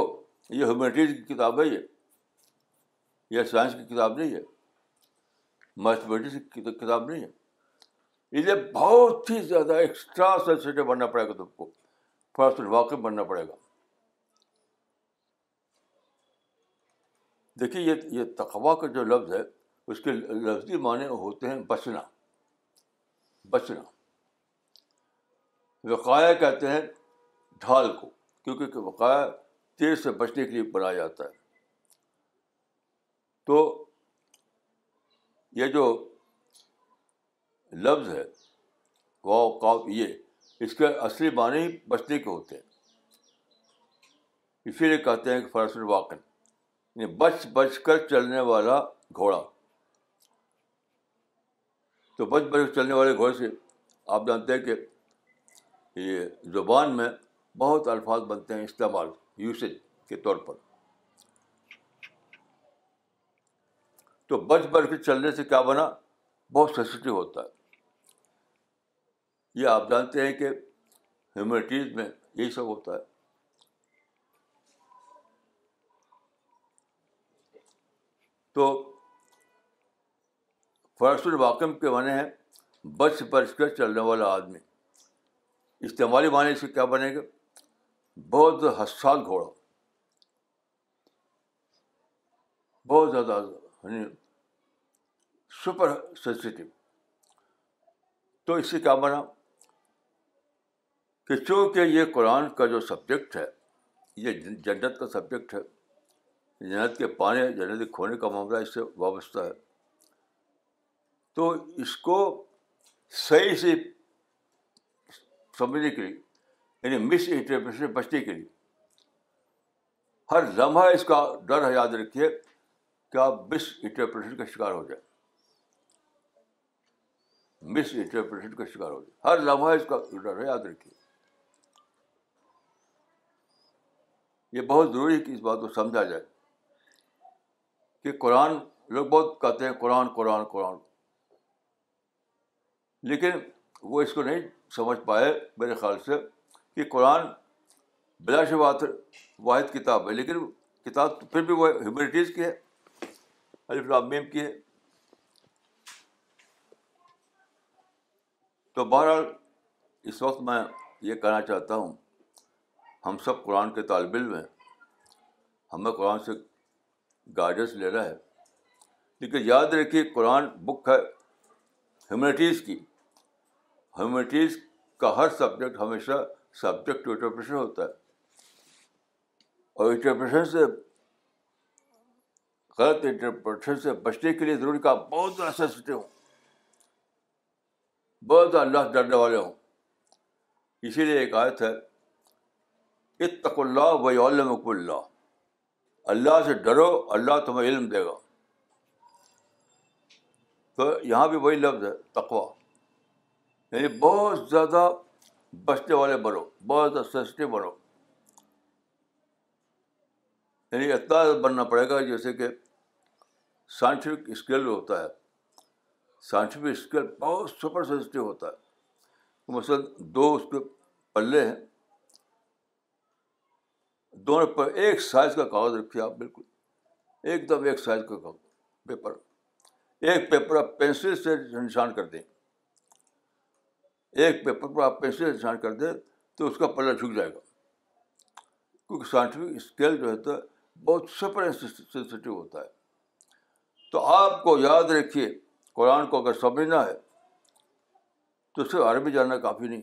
یہ ہیومینٹیز کی کتاب ہے, یہ سائنس کی کتاب نہیں ہے, میتھمیٹکس کی کتاب نہیں ہے. اسے بہت ہی زیادہ ایکسٹرا سینسٹیو بننا پڑے گا تم کو, فرض واقع بننا پڑے گا. دیکھیے یہ تقویٰ کا جو لفظ ہے اس کے لفظی معنی ہوتے ہیں بچنا, بچنا. وقایا کہتے ہیں ڈھال کو, کیونکہ وقایا تیر سے بچنے کے لیے بنایا جاتا ہے. تو یہ جو لفظ ہے واو قاف, یہ اس کے اصلی معنی ہی بچنے کے ہوتے ہیں. اسی لیے کہتے ہیں کہ فرس الواقع, یعنی بچ کر چلنے والا گھوڑا. تو بچ کر چلنے والے گھوڑے سے آپ جانتے ہیں کہ یہ زبان میں بہت الفاظ بنتے ہیں استعمال, یوسیج کے طور پر. تو بچ کے چلنے سے کیا بنا, بہت سینسٹیو ہوتا ہے. یہ آپ جانتے ہیں کہ ہیومینٹیز میں یہی سب ہوتا ہے. تو فرس الواقع کے معنی ہیں بچ کر چلنے والا آدمی. استعمالی معنی اس کے کیا بنے گا, بہت حساس گھوڑا, بہت زیادہ سپر سینسیٹیو. تو اس سے کیا بنا کہ چونکہ یہ قرآن کا جو سبجیکٹ ہے یہ جنت کا سبجیکٹ ہے, جنت کے پانے جنت کے کھونے کا معاملہ اس سے وابستہ ہے, تو اس کو صحیح سے سمجھنے کے لیے, یعنی مس انٹرپریٹیشن سے بچنے کے لیے ہر لمحہ اس کا ڈر ہے. یاد رکھیے کہ آپ مس انٹرپریٹیشن کا شکار ہو جائیں, مس انٹرپریٹیشن کا شکار ہو جائیں. ہر لمحہ اس کا ڈر ہے, یاد رکھیے. یہ بہت ضروری ہے کہ اس بات کو سمجھا جائے کہ قرآن, لوگ بہت کہتے ہیں قرآن قرآن قرآن, لیکن وہ اس کو نہیں سمجھ پائے میرے خیال سے کہ قرآن بلا شبہ واحد کتاب ہے, لیکن کتاب پھر بھی وہ ہیومینٹیز کی ہے, الف لام میم کی ہے. تو بہرحال اس وقت میں یہ کہنا چاہتا ہوں, ہم سب قرآن کے طالب علم ہیں, ہمیں قرآن سے گائیڈنس لینا ہے. لیکن یاد رکھیے قرآن بک ہے ہیومینٹیز کی, ہیومینٹیز کا ہر سبجیکٹ ہمیشہ سبجیکٹ ٹو انٹرپریشن ہوتا ہے, اور انٹرپریشن سے غلط انٹرپریشن سے بچنے کے لیے ضروری کہ آپ بہت زیادہ سینسیٹیو ہوں, بہت زیادہ اللہ ڈرنے والے ہوں. اسی لیے ایک آیت ہے اتقوا اللہ ویعلمکم اللہ, اللہ سے ڈرو اللہ تمہیں علم دے گا. تو یہاں بھی وہی لفظ ہے تقوا, یعنی بہت زیادہ بچنے والے بنو, بہت زیادہ سینسٹیو بنو, یعنی اتنا بننا پڑے گا جیسے کہ سائنٹیفک اسکیل ہوتا ہے. سائنٹیفک اسکیل بہت سپر سینسٹیو ہوتا ہے. مثلاً دو اس کے پلے ہیں, دونوں پر ایک سائز کا کاغذ رکھیے آپ, بالکل ایک دم ایک سائز کا کاغذ پیپر, ایک پیپر آپ پینسل سے نشان کر دیں, ایک پیپر پر آپ پینسل سے نشان کر دیں تو اس کا پلہ جھک جائے گا, کیونکہ سائنٹیفک اسکیل جو ہے تو بہت سپر سینسٹیو ہوتا ہے. تو آپ کو یاد رکھیے قرآن کو اگر سمجھنا ہے تو صرف عربی جاننا کافی نہیں,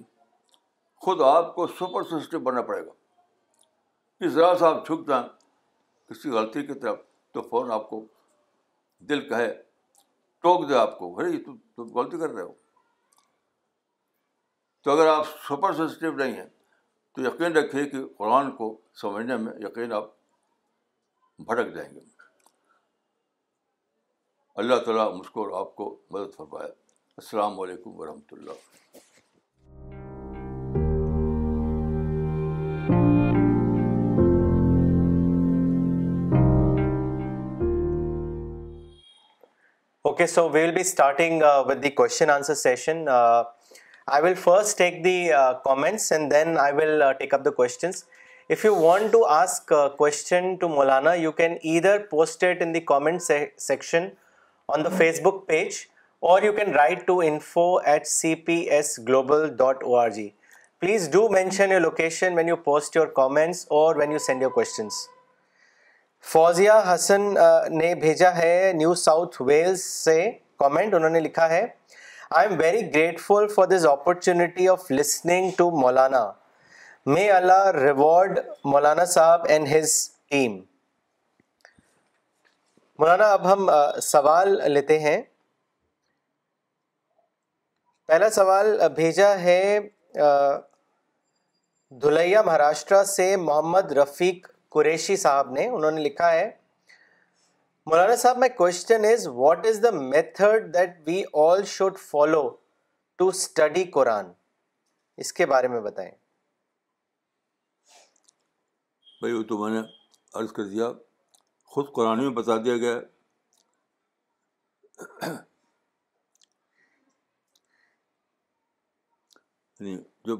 خود آپ کو سپر سینسٹیو بننا پڑے گا. ذرا سا آپ جھک جائیں کسی غلطی کی طرف تو فوراً آپ کو دل کہے, ٹوک دے آپ کو, ارے تم غلطی کر رہے ہو. تو اگر آپ سپر سینسٹیو نہیں ہیں تو یقین رکھیے کہ قرآن کو سمجھنے میں یقین آپ بھٹک جائیں گے. اللہ تعالیٰ مجھ کو اور آپ کو مدد فرمائے. السلام علیکم ورحمۃ اللہ. Okay, so we'll be starting with the question answer session. I will first take the comments and then I will take up the questions. If you want to ask a question to Maulana, you can either post it in the comment section on the Facebook page, or you can write to info@cpsglobal.org. Please do mention your location when you post your comments or when you send your questions. Fauzia Hasan نے بھیجا ہے New South Wales سے comment. انہوں نے لکھا ہے I am very grateful for this opportunity of listening to Maulana. May Allah reward مولانا صاحب and his team. مولانا اب ہم سوال لیتے ہیں. پہلا سوال بھیجا ہے دھلیا مہاراشٹر سے محمد رفیق قریشی صاحب نے. انہوں نے لکھا ہے مولانا صاحب my question is what is the method that we all should follow to study قرآن. اس کے بارے میں بتائیں. بھائی وہ تو میں نے عرض کر دیا, خود قرآن میں بتا دیا گیا ہے. جب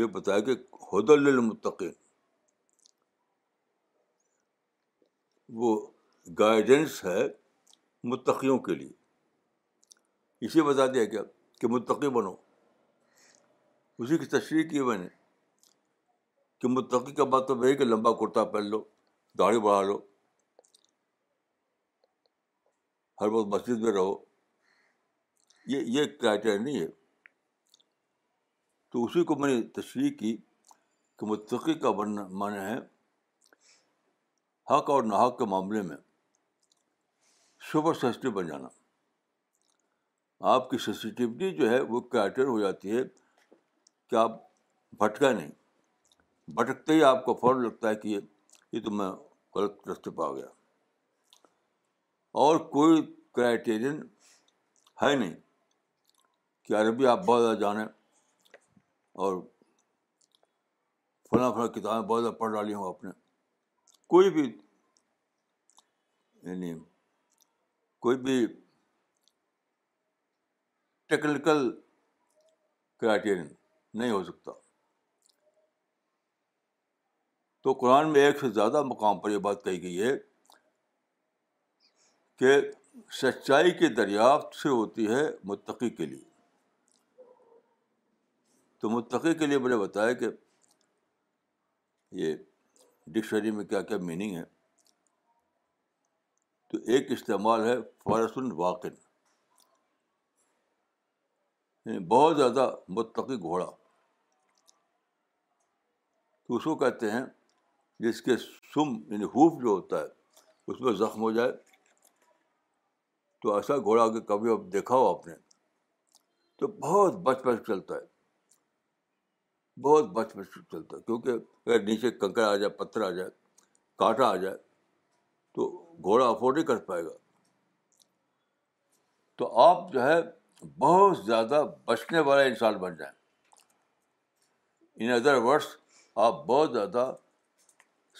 یہ بتایا کہ ھدی للمتقین, وہ گائیڈنس ہے متقیوں کے لیے, اسے بتا دیا گیا کہ متقی بنو. اسی کی تشریح کی میں نے کہ متقی کا مطلب ہے کہ لمبا کرتا پہن لو, داڑھی بڑھا لو, ہر وقت مسجد میں رہو, یہ کرائٹیریا نہیں ہے. تو اسی کو میں نے تشریح کی کہ متقی کا بننا معنی ہے حق اور ناحق کے معاملے میں سپر سینسٹیو بن جانا. آپ کی سینسٹیوٹی جو ہے وہ کرائٹیریا ہو جاتی ہے کہ آپ بھٹکا نہیں, بھٹکتے ہی آپ کو فوراً لگتا ہے کہ یہ تو میں غلط رستے پہ آ گیا. اور کوئی کرائٹیرین ہے نہیں کہ عربی آپ بہت زیادہ جانیں اور فلاں کتابیں بہت زیادہ پڑھ ڈالی ہوں آپ نے. کوئی بھی یعنی کوئی بھی ٹیکنیکل کرائٹیرین نہیں ہو سکتا. تو قرآن میں ایک سے زیادہ مقام پر یہ بات کہی گئی ہے کہ سچائی کی دریافت سے ہوتی ہے متقی کے لیے. تو متقی کے لیے میں نے بتایا کہ یہ ڈکشنری میں کیا کیا میننگ ہے. تو ایک استعمال ہے فرس واقن, یعنی بہت زیادہ متقی گھوڑا, تو اس کو کہتے ہیں جس کے سم یعنی ہوف جو ہوتا ہے اس میں زخم ہو جائے. تو ایسا گھوڑا کہ کبھی اب دیکھا ہو آپ نے تو بہت بچ بچ چلتا ہے, بہت بچ بچ چلتا ہے, کیونکہ اگر نیچے کنکر آ جائے, پتھر آ جائے, کانٹا آ جائے تو گھوڑا افورڈ نہیں کر پائے گا. تو آپ جو ہے بہت زیادہ بچنے والا انسان بن جائیں. ان ادر ورڈس آپ بہت زیادہ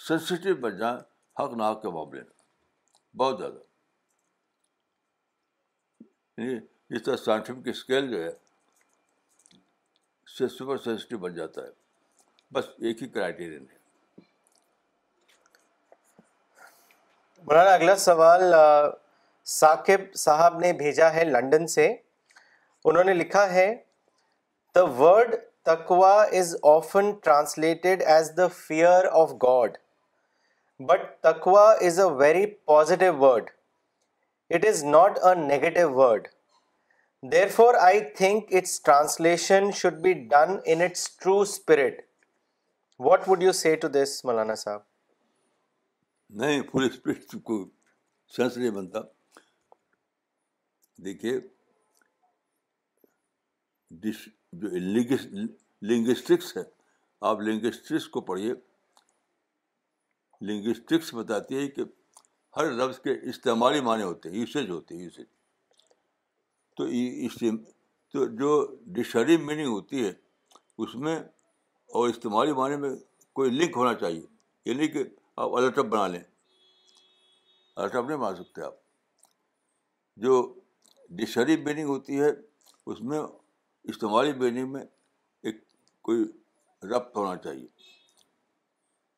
سینسیٹیو بن جائیں حق نہ حق کے معاملے میں, بہت زیادہ. اس طرح سائنٹیفک اسکیل جو ہے سے سپر سینسیٹیو بن جاتا ہے, بس ایک ہی کرائیٹیرین ہے. مولانا اگلا سوال ثاقب صاحب نے بھیجا ہے لندن سے. انہوں نے لکھا ہے دا ورڈ تقوا is often translated as the fear of God but تقوا is a very positive word, it is not a negative word, therefore I think its translation should be done in its true spirit. What would you say to this مولانا صاحب؟ نہیں, فل spirit کو sense نہیں بنتا. دیکھیے جو linguistics ہے, آپ linguistics کو پڑھیے, لنگوسٹکس بتاتی ہے کہ ہر لفظ کے استعمالی معنی ہوتے ہیں, یوسیج ہوتے ہیں, یوسیج. تو جو ڈکشنری میننگ ہوتی ہے اس میں اور استعمالی معنی میں کوئی لنک ہونا چاہیے, یہ نہیں کہ آپ الٹ اپ بنا لیں. الٹ اپ نہیں بنا سکتے آپ. جو ڈکشنری میننگ ہوتی ہے اس میں استعمالی میننگ میں ایک کوئی ربط ہونا چاہیے.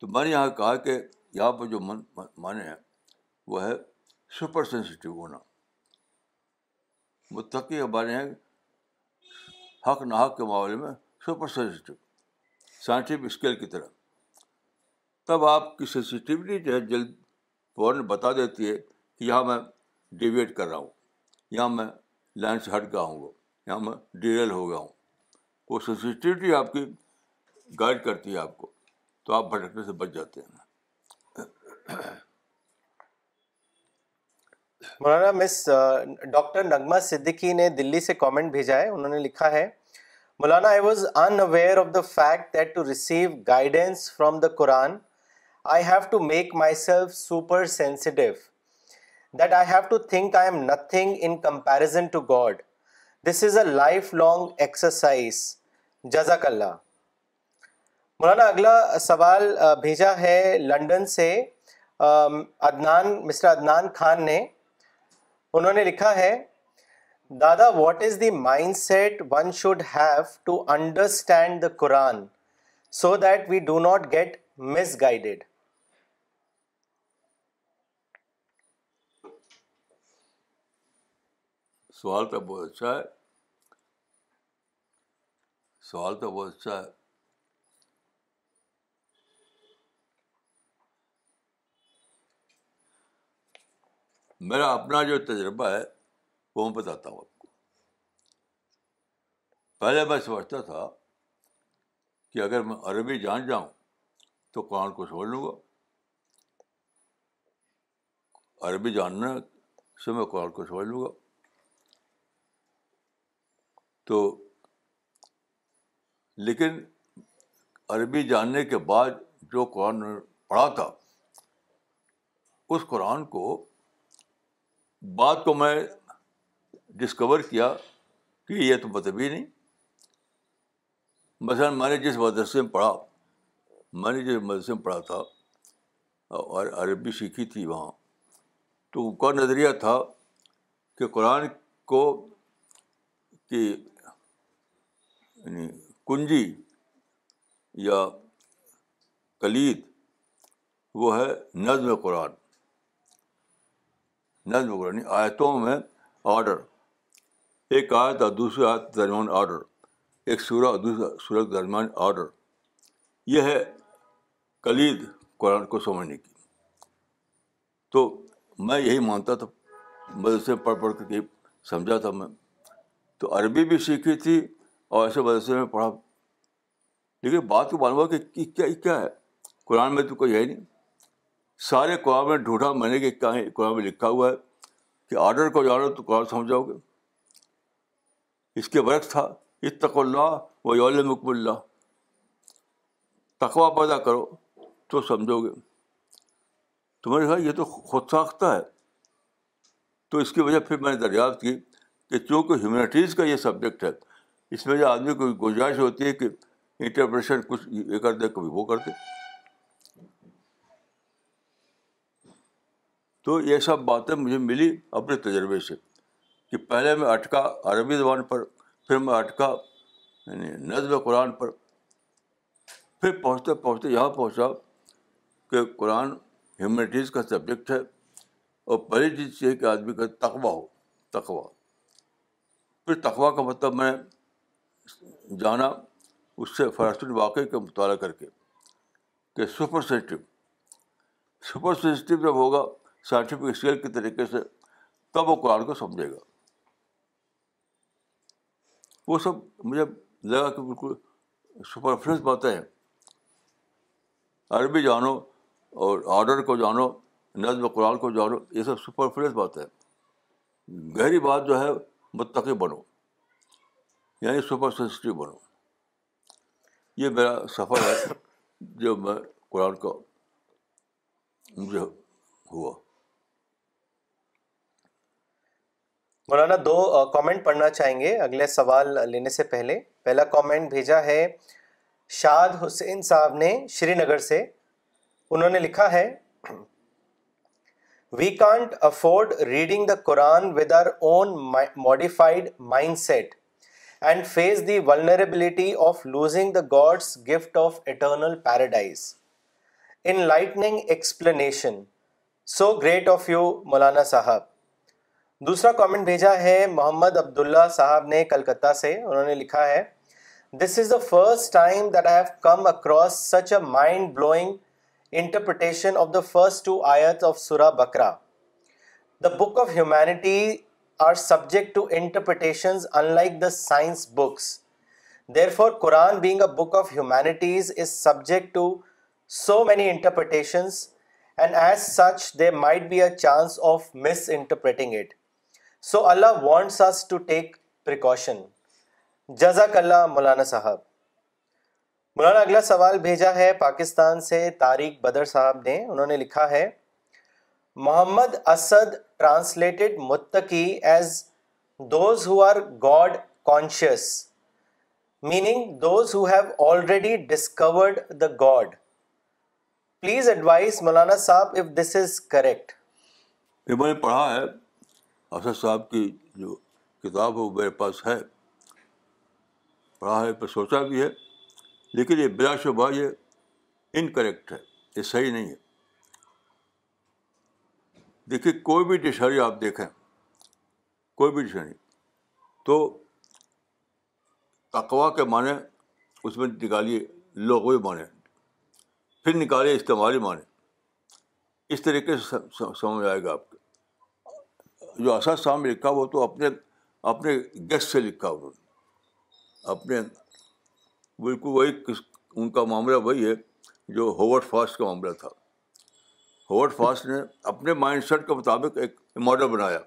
تو میں نے یہاں کہا کہ یہاں پہ جو معنی ہے وہ ہے سپر سینسیٹیو ہونا. متقی ہمارے ہیں حق ناحق کے معاملے میں سپر سینسیٹیو, سائنٹیفک اسکیل کی طرح. تب آپ کی سینسیٹیوٹی جو ہے جلد فوراً بتا دیتی ہے کہ یہاں میں ڈیویٹ کر رہا ہوں, یہاں میں لائن سے ہٹ گیا ہوں, یہاں میں ڈیریل ہو گیا ہوں. وہ سینسیٹیوٹی آپ کی گائڈ کرتی ہے آپ کو, تو آپ بھٹکنے سے بچ جاتے ہیں. مولانا مس ڈاکٹر نغمہ صدیقی نے دلی سے کامنٹ بھیجا ہے. انہوں نے لکھا ہے مولانا I was in aware of the fact that to receive guidance from the Quran I have to make myself super sensitive, that I have to think I am nothing in comparison to God. This is a lifelong exercise. جزاک اللہ. مولانا اگلا سوال بھیجا ہے London سے mister Adnan Khan نے. انہوں نے لکھا ہے دادا what is the mind set one should have to understand the Quran so that we do not get misguided. سوال تو بہت اچھا ہے, سوال تو بہت اچھا ہے. میرا اپنا جو تجربہ ہے وہ میں بتاتا ہوں آپ کو. پہلے میں سمجھتا تھا کہ اگر میں عربی جان جاؤں تو قرآن کو سمجھ لوں گا, عربی جاننے سے میں قرآن کو سمجھ لوں گا. تو لیکن عربی جاننے کے بعد جو قرآن پڑھا تھا اس قرآن کو بعد کو میں ڈسکور کیا کہ یہ تو مطلب نہیں. مثلا میں نے جس مدرسے میں پڑھا, میں نے جس مدرسے میں پڑھا تھا اور عربی سیکھی تھی وہاں, تو ان کا نظریہ تھا کہ قرآن کو کہ یعنی کنجی یا کلید وہ ہے نظم قرآن, نظم قرآن آیتوں میں آرڈر, ایک آیت اور دوسری آیت کے درمیان آرڈر, ایک سورہ اور دوسرا سورہ کے درمیان آرڈر, یہ ہے کلید قرآن کو سمجھنے کی. تو میں یہی مانتا تھا, مدرسے پڑھ پڑھ کر کے سمجھا تھا میں. تو عربی بھی سیکھی تھی اور ایسے مدرسے میں پڑھا, لیکن بات کو معلوم ہوا کہ کیا ہے قرآن میں تو کوئی ہے نہیں. سارے قرآن میں ڈھونڈا میں نے کہ کہیں قرآن میں لکھا ہوا ہے کہ آرڈر کو جانو تو قرآن سمجھ جاؤ گے. اس کے برعکس تھا اتقوا اللہ ویعلمکم اللہ, تقوا پیدا کرو تو سمجھو گے. تو میں نے کہا یہ تو خود ساختہ ہے. تو اس کی وجہ پھر میں نے دریافت کی کہ چونکہ ہیومینٹیز کا یہ سبجیکٹ ہے, اس میں جو آدمی کو گنجائش ہوتی ہے کہ انٹرپریشن کچھ یہ کر دے کبھی وہ کر دے. تو یہ سب باتیں مجھے ملی اپنے تجربے سے کہ پہلے میں اٹکا عربی زبان پر, پھر میں اٹکا یعنی نظم قرآن پر, پھر پہنچتے پہنچتے یہاں پہنچا کہ قرآن ہیومینٹیز کا سبجیکٹ ہے اور پہلی چیز یہ ہے کہ آدمی کا تقویٰ ہو, تقویٰ. پھر تقویٰ کا مطلب میں نے جانا اس سے فلسفی واقعے کا مطالعہ کر کے کہ سپر سینسٹیو, سپر سینسٹیو جب ہوگا سائنٹیفک اسکیل کے طریقے سے تب وہ قرآن کو سمجھے گا. وہ سب مجھے لگا کہ بالکل سپرفلس باتیں ہیں. عربی جانو اور آرڈر کو جانو, نظم قرآن کو جانو, یہ سب سپرفلس باتیں ہیں. گہری بات جو ہے متقی بنو یعنی سپر سینسٹیو بنو. یہ میرا سفر ہے جو میں قرآن کا مجھے ہوا. مولانا 2 کامنٹ پڑھنا چاہیں گے اگلے سوال لینے سے پہلے. پہلا کامنٹ بھیجا ہے شاد حسین صاحب نے شری نگر سے. انہوں نے لکھا ہے we can't afford reading the Quran with our own modified mind set and face the vulnerability of losing the God's gift of eternal paradise. Enlightening explanation so great of you مولانا صاحب. دوسرا کامنٹ بھیجا ہے محمد عبداللہ صاحب نے کلکتہ سے. انہوں نے لکھا ہے this is the first time that I have come across such a mind blowing interpretation of the first 2 آیت آف سورہ بقرہ. The book of humanity are subject to interpretations unlike the science books. Therefore Quran being a book of humanities is subject to so many interpretations and as such there might be a chance of misinterpreting it, so Allah wants us to take precaution. Jazakallah Maulana Sahab. Maulana agla sawal bheja hai Pakistan se Tariq Badr sahab ne. Unhone likha hai Muhammad Asad translated muttaqi as those who are God conscious, meaning those who have already discovered the God. Please advise مولانا صاحب if this is correct. یہ میں نے پڑھا ہے اسد صاحب کی جو کتاب ہے وہ میرے پاس ہے, پڑھا ہے پھر سوچا بھی ہے, لیکن یہ بلا شبہ یہ انکریکٹ ہے, یہ صحیح نہیں ہے. دیکھیے کوئی بھی ڈکشنری آپ دیکھیں, کوئی بھی ڈکشنری تو تقوا کے معنی اس میں نکالیے لغوی معنی, پھر نکالے استعمالی معنی, اس طریقے سے سمجھ آئے گا آپ کو. جو اسد صاحب نے لکھا وہ تو اپنے گیس سے لکھا, انہوں نے اپنے بالکل وہی, ان کا معاملہ وہی ہے جو ہاورڈ فاسٹ کا معاملہ تھا. ہاورڈ فاسٹ نے اپنے مائنڈ سیٹ کے مطابق ایک ماڈل بنایا.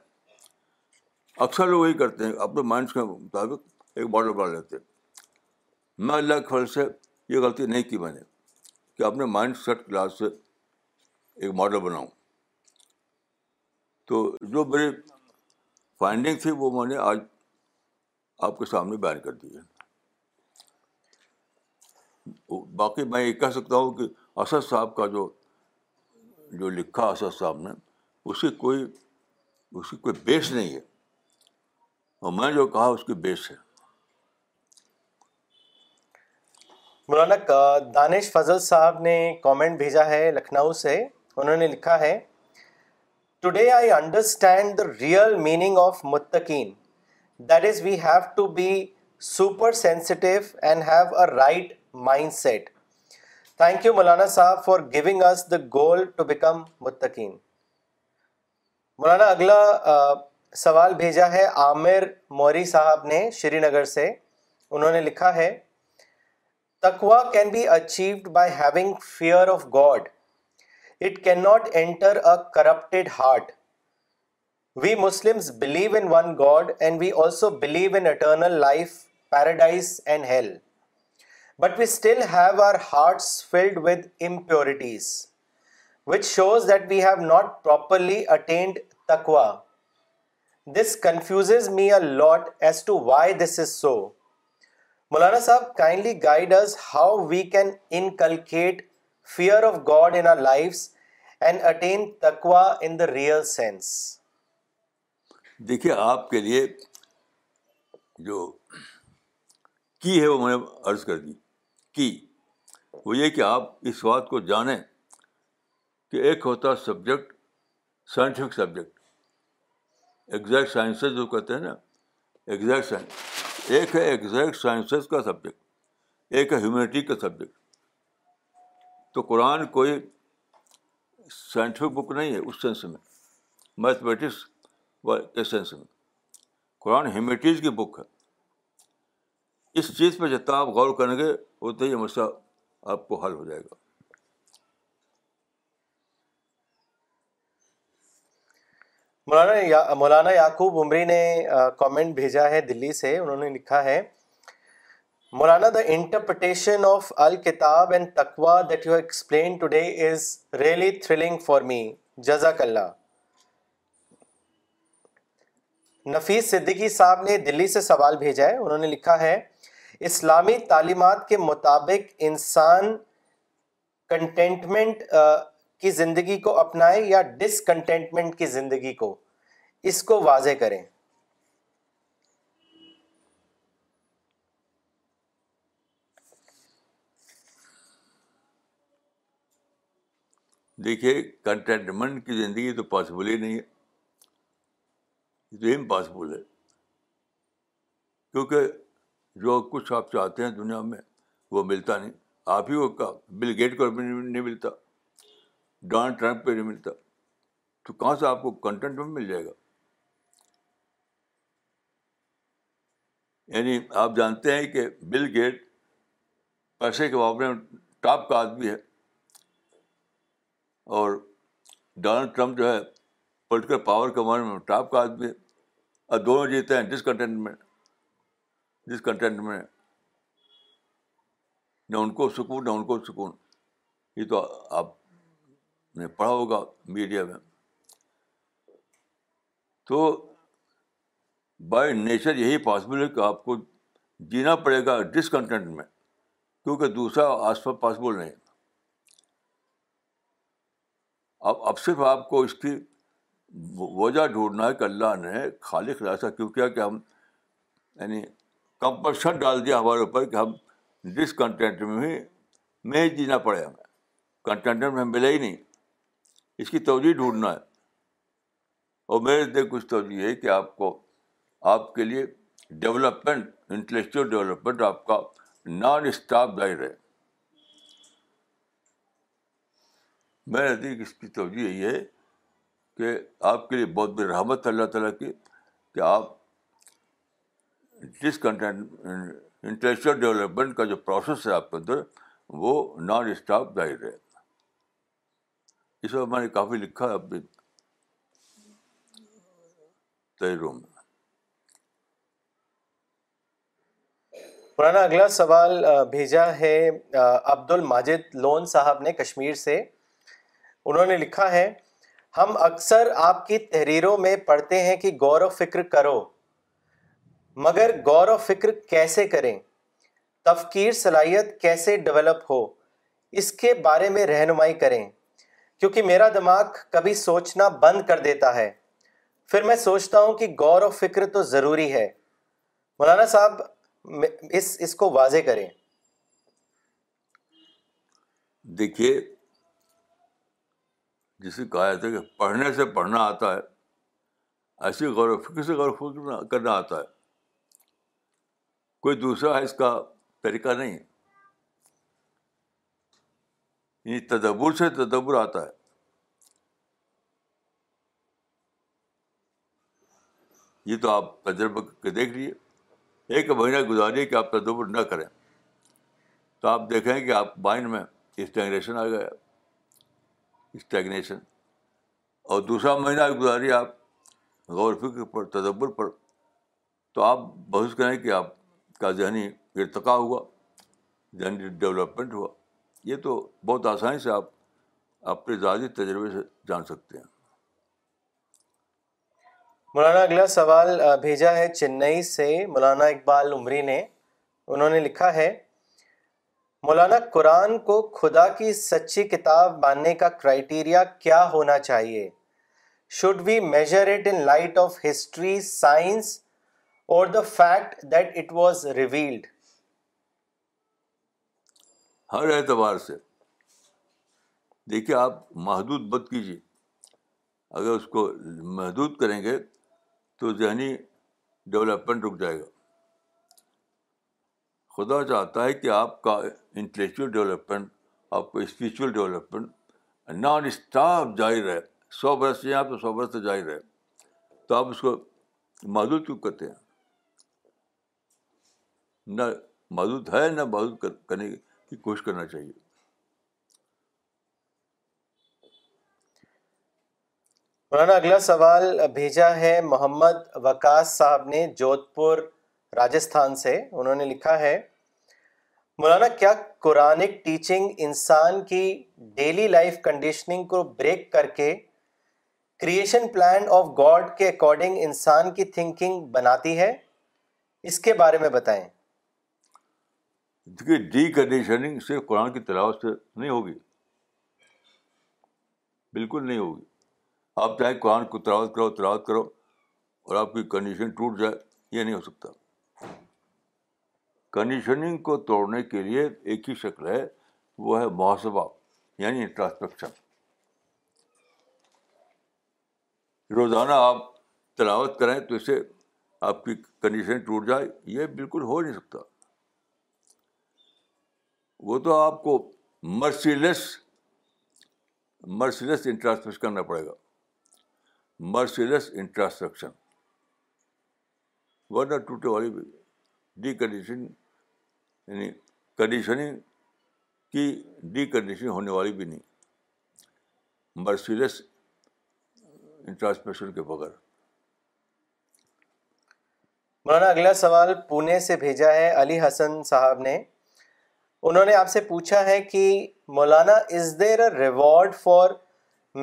اکثر لوگ وہی کرتے ہیں, اپنے مائنڈ کے مطابق ایک ماڈل بنا لیتے ہیں. میں اللہ کے فضل سے یہ غلطی نہیں کی میں نے کہ اپنے مائنڈ سیٹ کلاس سے ایک ماڈل بناؤں. تو جو میری فائنڈنگ تھی وہ میں نے آج آپ کے سامنے بیان کر دی ہے. باقی میں یہ کہہ سکتا ہوں کہ اسد صاحب کا جو لکھا اسد صاحب نے اس کی کوئی بیس نہیں ہے, اور میں جو کہا اس کی بیس ہے. مولانا دانش فضل صاحب نے کامنٹ بھیجا ہے لکھنؤ سے. انہوں نے لکھا ہے today I understand the real meaning of متقین, that is we have to be super sensitive and have a right mind set. Thank you مولانا صاحب for giving us the goal to become متقین. مولانا اگلا سوال بھیجا ہے عامر موری صاحب نے شری نگر سے. انہوں نے لکھا ہے Taqwa can be achieved by having fear of God. It cannot enter a corrupted heart. We Muslims believe in one God, and we also believe in eternal life, paradise and hell. But we still have our hearts filled with impurities, which shows that we have not properly attained taqwa. This confuses me a lot as to why this is so. Maulana Sahib, kindly guide us how we can inculcate fear of God in our lives and attain taqwa in the real sense. دیکھیے آپ کے لیے جو کی ہے وہ میں نے عرض کر دی. کی وہ یہ کہ آپ اس بات کو جانیں کہ ایک ہوتا subject scientific subject exact sciences جو کہتے ہیں نا ایگزیکٹ سائنس، ایک ہے ایگزیکٹ سائنسز کا سبجیکٹ، ایک ہے ہیومینٹی کا سبجیکٹ. تو قرآن کوئی سائنٹیفک بک نہیں ہے اس سینس میں، میتھمیٹکس کے سینس میں قرآن ہیومینٹیز کی بک ہے. اس چیز پہ جتنا آپ غور کریں گے اتنا ہی مسئلہ آپ کو حل ہو جائے گا. مولانا یعقوب عمری نے کامنٹ بھیجا ہے دلی سے. انہوں نے لکھا ہے، مولانا دا انٹرپریٹیشن آف الکتاب اینڈ تقوا that you explain today is really thrilling for me, جزاک اللہ. نفیس صدیقی صاحب نے دلی سے سوال بھیجا ہے. انہوں نے لکھا ہے، اسلامی تعلیمات کے مطابق انسان کنٹینٹمنٹ کی زندگی کو اپنائے یا ڈسکنٹینٹمنٹ کی زندگی کو، اس کو واضح کریں. دیکھیے کنٹینٹمنٹ کی زندگی تو پاسبل ہی نہیں ہے، یہ تو امپاسبل ہے، کیونکہ جو کچھ آپ چاہتے ہیں دنیا میں وہ ملتا نہیں. آپ ہی کو کہا، بل گیٹ کو بھی نہیں ملتا، ڈونلڈ ٹرمپ پہ نہیں ملتا، تو کہاں سے آپ کو کنٹینٹمنٹ مل جائے گا؟ یعنی آپ جانتے ہیں کہ بل گیٹ پیسے کے معاملے میں ٹاپ کا آدمی ہے، اور ڈونلڈ ٹرمپ جو ہے پولیٹیکل پاور کے معاملے میں ٹاپ کا آدمی ہے، اور دونوں جیتے ہیں ڈسکنٹینٹمنٹ. نہ ان کو سکون، نہ ان کو سکون. یہ تو آپ نے پڑھا ہوگا میڈیا میں. تو بائی نیچر یہی پاسبل ہے کہ آپ کو جینا پڑے گا ڈسکنٹینٹ میں، کیونکہ دوسرا آس پاس پاسبل نہیں. اب صرف آپ کو اس کی وجہ ڈھونڈنا ہے کہ اللہ نے خالق نے ایسا کیوں کیا کہ ہم، یعنی کمپلشن ڈال دیا ہمارے اوپر کہ ہم ڈسکنٹینٹ میں ہی جینا پڑے، ہمیں کنٹینٹمنٹ میں ملا ہی نہیں. اس کی توجہ ڈھونڈنا ہے، اور میرے دیکھ کچھ توجہ ہے کہ آپ کو، آپ کے لیے ڈیولپمنٹ، انٹلیکچوئل ڈیولپمنٹ آپ کا نان اسٹاپ جاری رہے. میرے دیکھ اس کی توجہ یہ ہے کہ آپ کے لیے بہت بڑی رحمت اللہ تعالیٰ کی کہ آپ ڈسکنٹینٹ، انٹلیکچوئل ڈیولپمنٹ کا جو پروسیس ہے آپ کے اندر وہ نان اسٹاپ جاری رہے. اس پر میں نے کافی لکھا ہے اپنی تحریروں میں. مولانا اگلا سوال بھیجا ہے عبد الماجد لون صاحب نے کشمیر سے. انہوں نے لکھا ہے، ہم اکثر آپ کی تحریروں میں پڑھتے ہیں کہ غور و فکر کرو، مگر غور و فکر کیسے کریں، تفکیر صلاحیت کیسے ڈیولپ ہو، اس کے بارے میں رہنمائی کریں، کیونکہ میرا دماغ کبھی سوچنا بند کر دیتا ہے، پھر میں سوچتا ہوں کہ غور و فکر تو ضروری ہے. مولانا صاحب اس کو واضح کریں. دیکھیے جسے کہا جاتا ہے کہ پڑھنے سے پڑھنا آتا ہے، ایسی غور و فکر سے غور و فکر کرنا آتا ہے، کوئی دوسرا ہے اس کا طریقہ نہیں ہے. یعنی تدبر سے تدبر آتا ہے. یہ تو آپ تجربہ کے دیکھ لیجیے، ایک مہینہ گزارے کہ آپ تدبر نہ کریں، تو آپ دیکھیں کہ آپ مائنڈ میں اسٹیگنیشن آ گیا, اسٹیگنیشن. اور دوسرا مہینہ گزاری آپ غور فکر پر, تدبر پر, تو آپ محسوس کریں کہ آپ کا ذہنی ارتقاء ہوا, ذہنی ڈیولپمنٹ ہوا. یہ تو بہت آسانی سے آپ اپنے ذاتی تجربے سے جان سکتے ہیں. مولانا اگلا سوال بھیجا ہے چنئی سے مولانا اقبال عمری نے. انہوں نے لکھا ہے, مولانا قرآن کو خدا کی سچی کتاب ماننے کا کرائیٹیریا کیا ہونا چاہیے؟ Should we measure it in light of history, science اور the fact that it was revealed? ہر اعتبار سے دیکھیے, آپ محدود مت کیجیے. اگر اس کو محدود کریں گے تو ذہنی ڈیولپمنٹ رک جائے گا. خدا چاہتا ہے کہ آپ کا انٹلیکچوئل ڈیولپمنٹ, آپ کا اسپریچول ڈیولپمنٹ نان اسٹاپ جاری رہے. 100 برس سے آپ تو 100 برس سے جاری رہے, تو آپ اس کو محدود کیوں کرتے ہیں؟ نہ محدود ہے, نہ محدود کرنے کی کوشش کرنا چاہیے. مولانا اگلا سوال بھیجا ہے محمد وقاص صاحب نے جودھ پور راجستھان سے. انہوں نے لکھا ہے, مولانا کیا قرآنک ٹیچنگ انسان کی ڈیلی لائف کنڈیشننگ کو بریک کر کے کریشن پلان آف گاڈ کے اکارڈنگ انسان کی تھنکنگ بناتی ہے؟ اس کے بارے میں بتائیں. دیکھیے, ڈی کنڈیشننگ صرف قرآن کی تلاوت سے نہیں ہوگی, بالکل نہیں ہوگی. آپ چاہے قرآن کو تلاوت کرو اور آپ کی کنڈیشن ٹوٹ جائے, یہ نہیں ہو سکتا. کنڈیشننگ کو توڑنے کے لیے ایک ہی شکل ہے, وہ ہے محاسبہ, یعنی انٹراسپیکشن. روزانہ آپ تلاوت کریں تو اس سے آپ کی کنڈیشن ٹوٹ جائے, یہ بالکل ہو نہیں سکتا. وہ تو آپ کو مرسیلیس انٹراسپیکشن کرنا پڑے گا, مرسیلیس انٹراسپیکشن, ورنہ ٹوٹے والی بھی. ڈی کنڈیشننگ ہونے والی بھی نہیں مرسیلیس انٹراسپیکشن کے بغیر. مولانا اگلا سوال پونے سے بھیجا ہے علی حسن صاحب نے. انہوں نے آپ سے پوچھا ہے کہ Maulana is there a reward for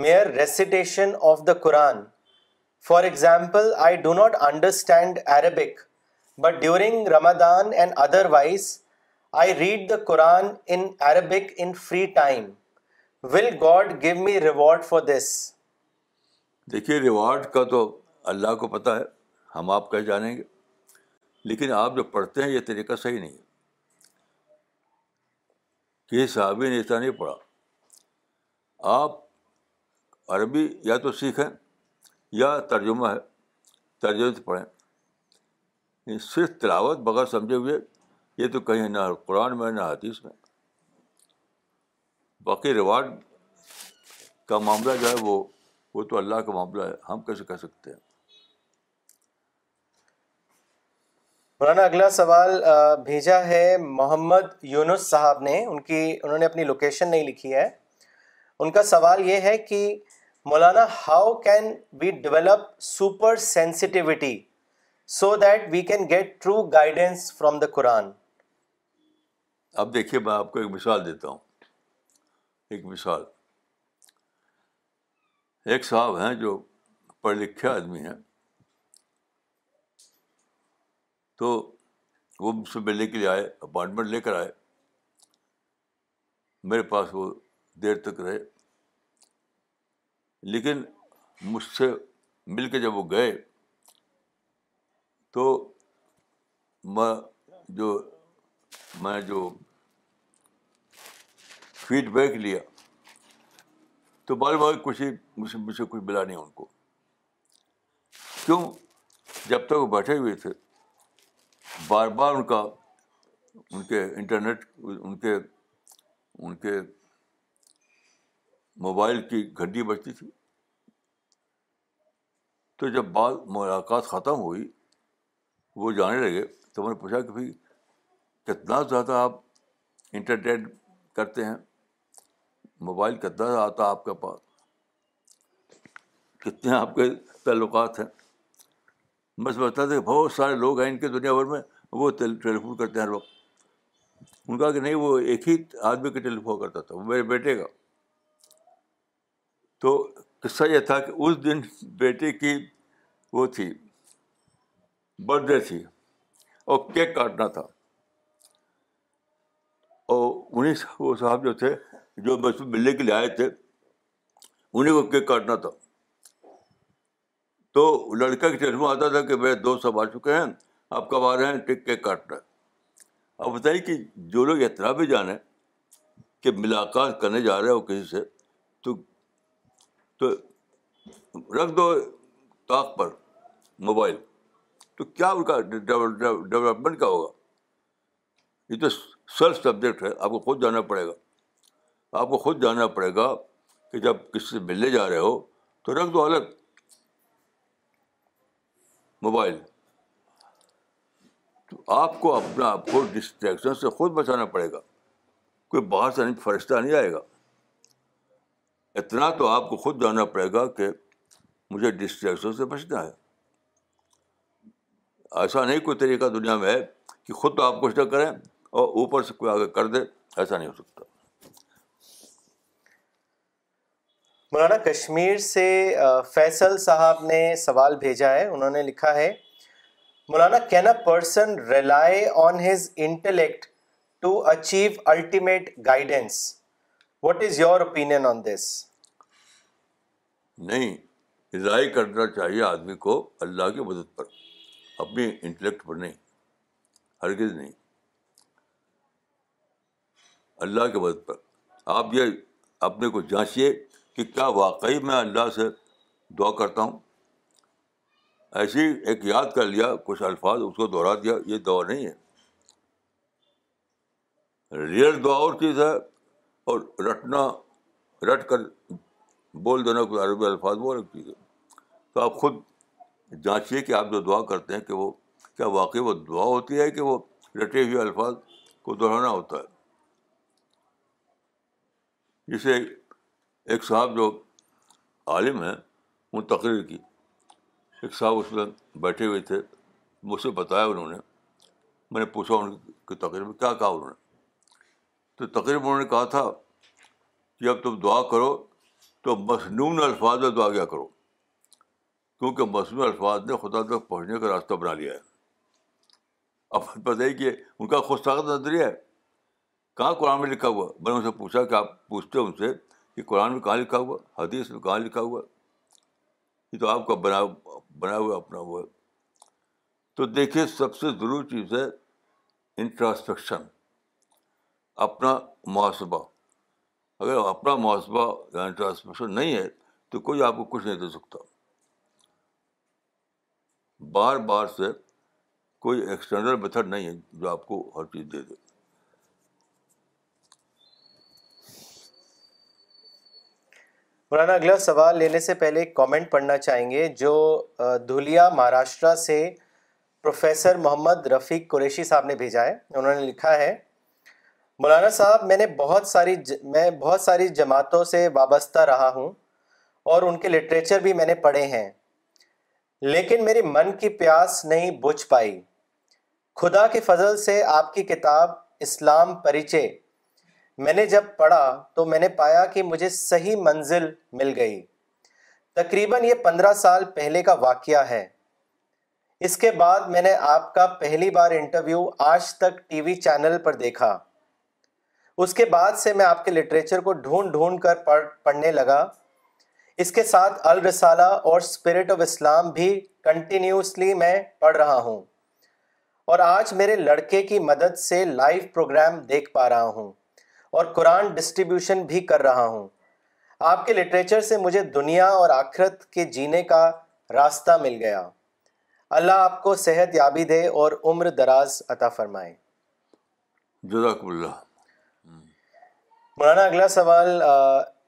mere recitation of the Quran? For example, I do not understand Arabic, but during Ramadan and otherwise, I read the Quran in Arabic in free time. Will God give me reward for this? دیکھیے, reward کا تو اللہ کو پتہ ہے, ہم آپ کا جانیں گے. لیکن آپ جو پڑھتے ہیں یہ طریقہ صحیح نہیں ہے. کسی صحابی نے ایسا نہیں پڑھا. آپ عربی یا تو سیکھیں یا ترجمہ ہے, ترجمے سے پڑھیں. صرف تلاوت بغیر سمجھے ہوئے یہ تو کہیں نہ قرآن میں نہ حدیث میں. باقی ریوارڈ کا معاملہ جو ہے وہ تو اللہ کا معاملہ ہے, ہم کیسے کہہ سکتے ہیں. مولانا اگلا سوال بھیجا ہے محمد یونس صاحب نے. انہوں نے اپنی لوکیشن نہیں لکھی ہے. ان کا سوال یہ ہے کہ مولانا how can we develop super sensitivity so that we can get true guidance from the Quran. اب دیکھیے, میں آپ کو ایک مثال دیتا ہوں. ایک صاحب ہیں جو پڑھ لکھے آدمی ہیں, تو وہ مجھ سے ملنے کے لیے آئے, اپائنٹمنٹ لے کر آئے. میرے پاس وہ دیر تک رہے, لیکن مجھ سے مل کے جب وہ گئے تو میں جو فیڈ بیک لیا تو بار بار مجھ سے کچھ ملا نہیں ان کو. کیوں؟ جب تک وہ بیٹھے ہوئے تھے بار بار ان کے موبائل کی گھنٹی بجتی تھی. تو جب ملاقات ختم ہوئی, وہ جانے لگے, تو میں نے پوچھا کہ بھائی کتنا زیادہ آپ انٹرٹین کرتے ہیں. موبائل کا دادا آتا ہے آپ کے پاس, کتنے آپ کے تعلقات ہیں. میں سمجھتا تھا کہ بہت سارے لوگ ہیں ان کے دنیا بھر میں, وہ ٹیلی فون کرتے ہیں لوگ. ان کا کہ نہیں, وہ ایک ہی آدمی کا ٹیلی فون کرتا تھا, وہ میرے بیٹے کا. تو قصہ یہ تھا کہ اس دن بیٹے کی وہ تھی, برتھ ڈے تھی, اور کیک کاٹنا تھا. اور انہیں وہ صاحب جو تھے, جو مجھ سے ملنے کے لیے آئے تھے, انہیں کو کیک کاٹنا تھا. تو لڑکا کے ٹیلیفون آتا تھا کہ میرے دوست سب آ چکے ہیں, آپ کب آ رہے ہیں, کیک کاٹنا ہے. اب بتائیے کہ جو لوگ اتنا بھی جانیں کہ ملاقات کرنے جا رہے ہو کسی سے, تو رکھ دو طاق پر موبائل, تو کیا ان کا ڈیولپمنٹ کا ہوگا؟ یہ تو سیلف سبجیکٹ ہے, آپ کو خود جاننا پڑے گا. آپ کو خود جاننا پڑے گا کہ جب کسی سے ملنے جا رہے ہو تو رکھ دو الگ موبائل. تو آپ کو اپنا آپ کو ڈسٹریکشن سے خود بچانا پڑے گا. کوئی باہر سے فرشتہ نہیں آئے گا. اتنا تو آپ کو خود جاننا پڑے گا کہ مجھے ڈسٹریکشن سے بچنا ہے. ایسا نہیں کوئی طریقہ دنیا میں ہے کہ خود تو آپ کچھ نہ کریں اور اوپر سے کوئی آگے کر دے, ایسا نہیں ہو سکتا. مولانا, کشمیر سے فیصل صاحب نے سوال بھیجا ہے. انہوں نے لکھا ہے, Maulana, can a person rely on his intellect to achieve ultimate guidance, what is your opinion on this? نہیں, ریلائی کرنا چاہیے آدمی کو اللہ کی مدد پر, اپنے انٹلیکٹ پر نہیں, ہرگز نہیں, اللہ کی مدد پر. آپ یہ اپنے کو جانچیے کہ کیا واقعی میں اللہ سے دعا کرتا ہوں. ایسی ایک یاد کر لیا کچھ الفاظ, اس کو دوہرا دیا, یہ دعا نہیں ہے. ریئل دعا اور چیز ہے, اور رٹنا رٹ کر بول دینا کوئی عربی الفاظ وہ الگ چیز ہے. تو آپ خود جانچیے کہ آپ جو دعا کرتے ہیں کہ وہ کیا واقعی وہ دعا ہوتی ہے کہ وہ رٹے ہوئے الفاظ کو دہرانا ہوتا ہے. جسے ایک صاحب جو عالم ہیں, ان تقریر کی ایک صاحب اس میں بیٹھے ہوئے تھے, مجھ سے بتایا انہوں نے, میں نے پوچھا ان کی تقریر میں کیا کہا انہوں نے. تو تقریر میں انہوں نے کہا تھا کہ اب تم دعا کرو تو مسنون الفاظ میں دعا کیا کرو, کیونکہ مسنون الفاظ نے خدا تک پہنچنے کا راستہ بنا لیا ہے. اب پتہ ہے کہ ان کا خود ساختہ نظریہ ہے, کہاں قرآن میں لکھا ہوا. میں نے ان سے پوچھا کہ آپ پوچھتے ان سے کہ قرآن میں کہاں لکھا ہوا, حدیث میں کہاں لکھا ہوا, یہ تو آپ کا بنا ہوا اپنا ہوا ہے. تو دیکھیے, سب سے ضروری چیز ہے انٹراسپیکشن, اپنا محاسبہ. اگر اپنا محاسبہ یا انٹراسپیکشن نہیں ہے تو کوئی آپ کو کچھ نہیں دے سکتا. بار بار سے کوئی ایکسٹرنل میتھڈ نہیں ہے جو آپ کو ہر چیز دے دے. مولانا, اگلا سوال لینے سے پہلے ایک کامنٹ پڑھنا چاہیں گے جو دھولیا مہاراشٹرا سے پروفیسر محمد رفیق قریشی صاحب نے بھیجا ہے. انہوں نے لکھا ہے, مولانا صاحب, میں بہت ساری جماعتوں سے وابستہ رہا ہوں اور ان کے لٹریچر بھی میں نے پڑھے ہیں, لیکن میری من کی پیاس نہیں بجھ پائی. خدا کے فضل سے آپ کی کتاب اسلام پریچے میں نے جب پڑھا تو میں نے پایا کہ مجھے صحیح منزل مل گئی. تقریباً یہ 15 سال پہلے کا واقعہ ہے. اس کے بعد میں نے آپ کا پہلی بار انٹرویو آج تک ٹی وی چینل پر دیکھا. اس کے بعد سے میں آپ کے لٹریچر کو ڈھونڈ کر پڑھنے لگا. اس کے ساتھ الرسالہ اور اسپرٹ آف اسلام بھی کنٹینیوسلی میں پڑھ رہا ہوں, اور آج میرے لڑکے کی مدد سے لائیو پروگرام دیکھ پا رہا ہوں اور قرآن ڈسٹریبیوشن بھی کر رہا ہوں. آپ کے لٹریچر سے مجھے دنیا اور آخرت کے جینے کا راستہ مل گیا. اللہ آپ کو صحت یابی دے اور عمر دراز عطا فرمائے. جزاک اللہ. مولانا, اگلا سوال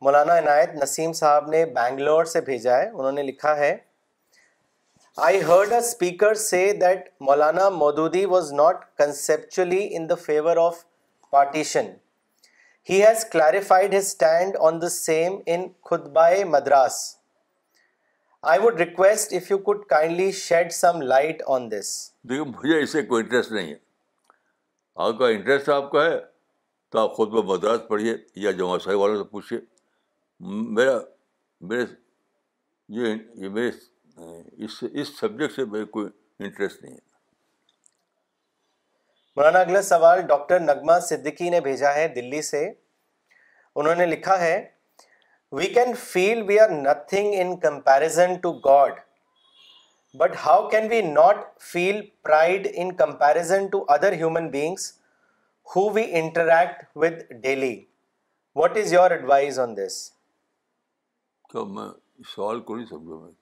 مولانا عنایت نسیم صاحب نے بنگلور سے بھیجا ہے. انہوں نے لکھا ہے, آئی ہرڈ اے اسپیکر سے that Maulana Maududi was not conceptually in the favour of partition. He has clarified his stand on the same in Khutbah-e Madras. I would request if you could kindly shed some light on this. دیکھو مجھے اس سے کوئی interest نہیں ہے. آپ کا interest آپ کا ہے تو آپ خطبہ مدراس پڑھیے یا جماعت صاحب والوں سے پوچھیے. میرے اس سبجیکٹ سے میرے کوئی انٹرسٹ نہیں ہے. مولانا اگلا سوال ڈاکٹر نغمہ صدیقی نے بھیجا ہے دلی سے. انہوں نے لکھا ہے We can feel we are nothing in comparison to God, but how can we not feel pride in comparison to other human beings who we interact with daily? What is your advice on this? کیا میں سوال کو نہیں سمجھا. میں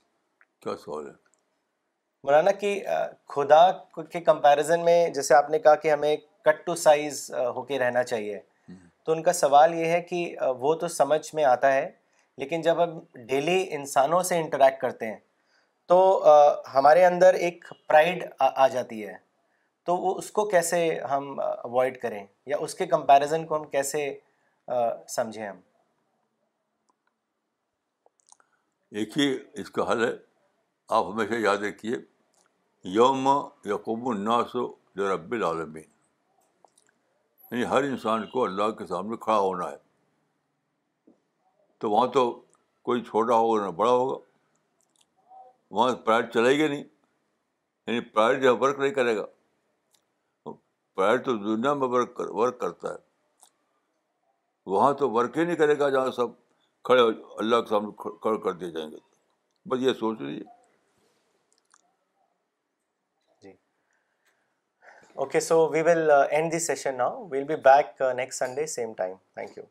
کیا سوال ہے مولانا کی خدا کے کمپیریزن میں جیسے آپ نے کہا کہ ہمیں کٹ ٹو سائز ہو کے رہنا چاہیے, تو ان کا سوال یہ ہے کہ وہ تو سمجھ میں آتا ہے لیکن جب ہم ڈیلی انسانوں سے انٹریکٹ کرتے ہیں تو ہمارے اندر ایک پرائیڈ آ جاتی ہے, تو وہ اس کو کیسے ہم اوائڈ کریں یا اس کے کمپیریزن کو ہم کیسے سمجھیں؟ ہم ایک ہی اس کا حل ہے. آپ ہمیشہ یاد رکھیے یوم یقوم الناس لرب العالمین, یعنی ہر انسان کو اللہ کے سامنے کھڑا ہونا ہے. تو وہاں تو کوئی چھوٹا ہوگا نہ بڑا ہوگا, وہاں پرائڈ چلے گا نہیں, یعنی پرائڈ جو ورک نہیں کرے گا. پرائڈ تو دنیا میں ورک کرتا ہے, وہاں تو ورک ہی نہیں کرے گا جہاں سب کھڑے اللہ کے سامنے کھڑے کر دیے جائیں گے. بس یہ سوچ لیجیے. Okay, so we will end this session now. We'll be back next Sunday, same time. Thank you.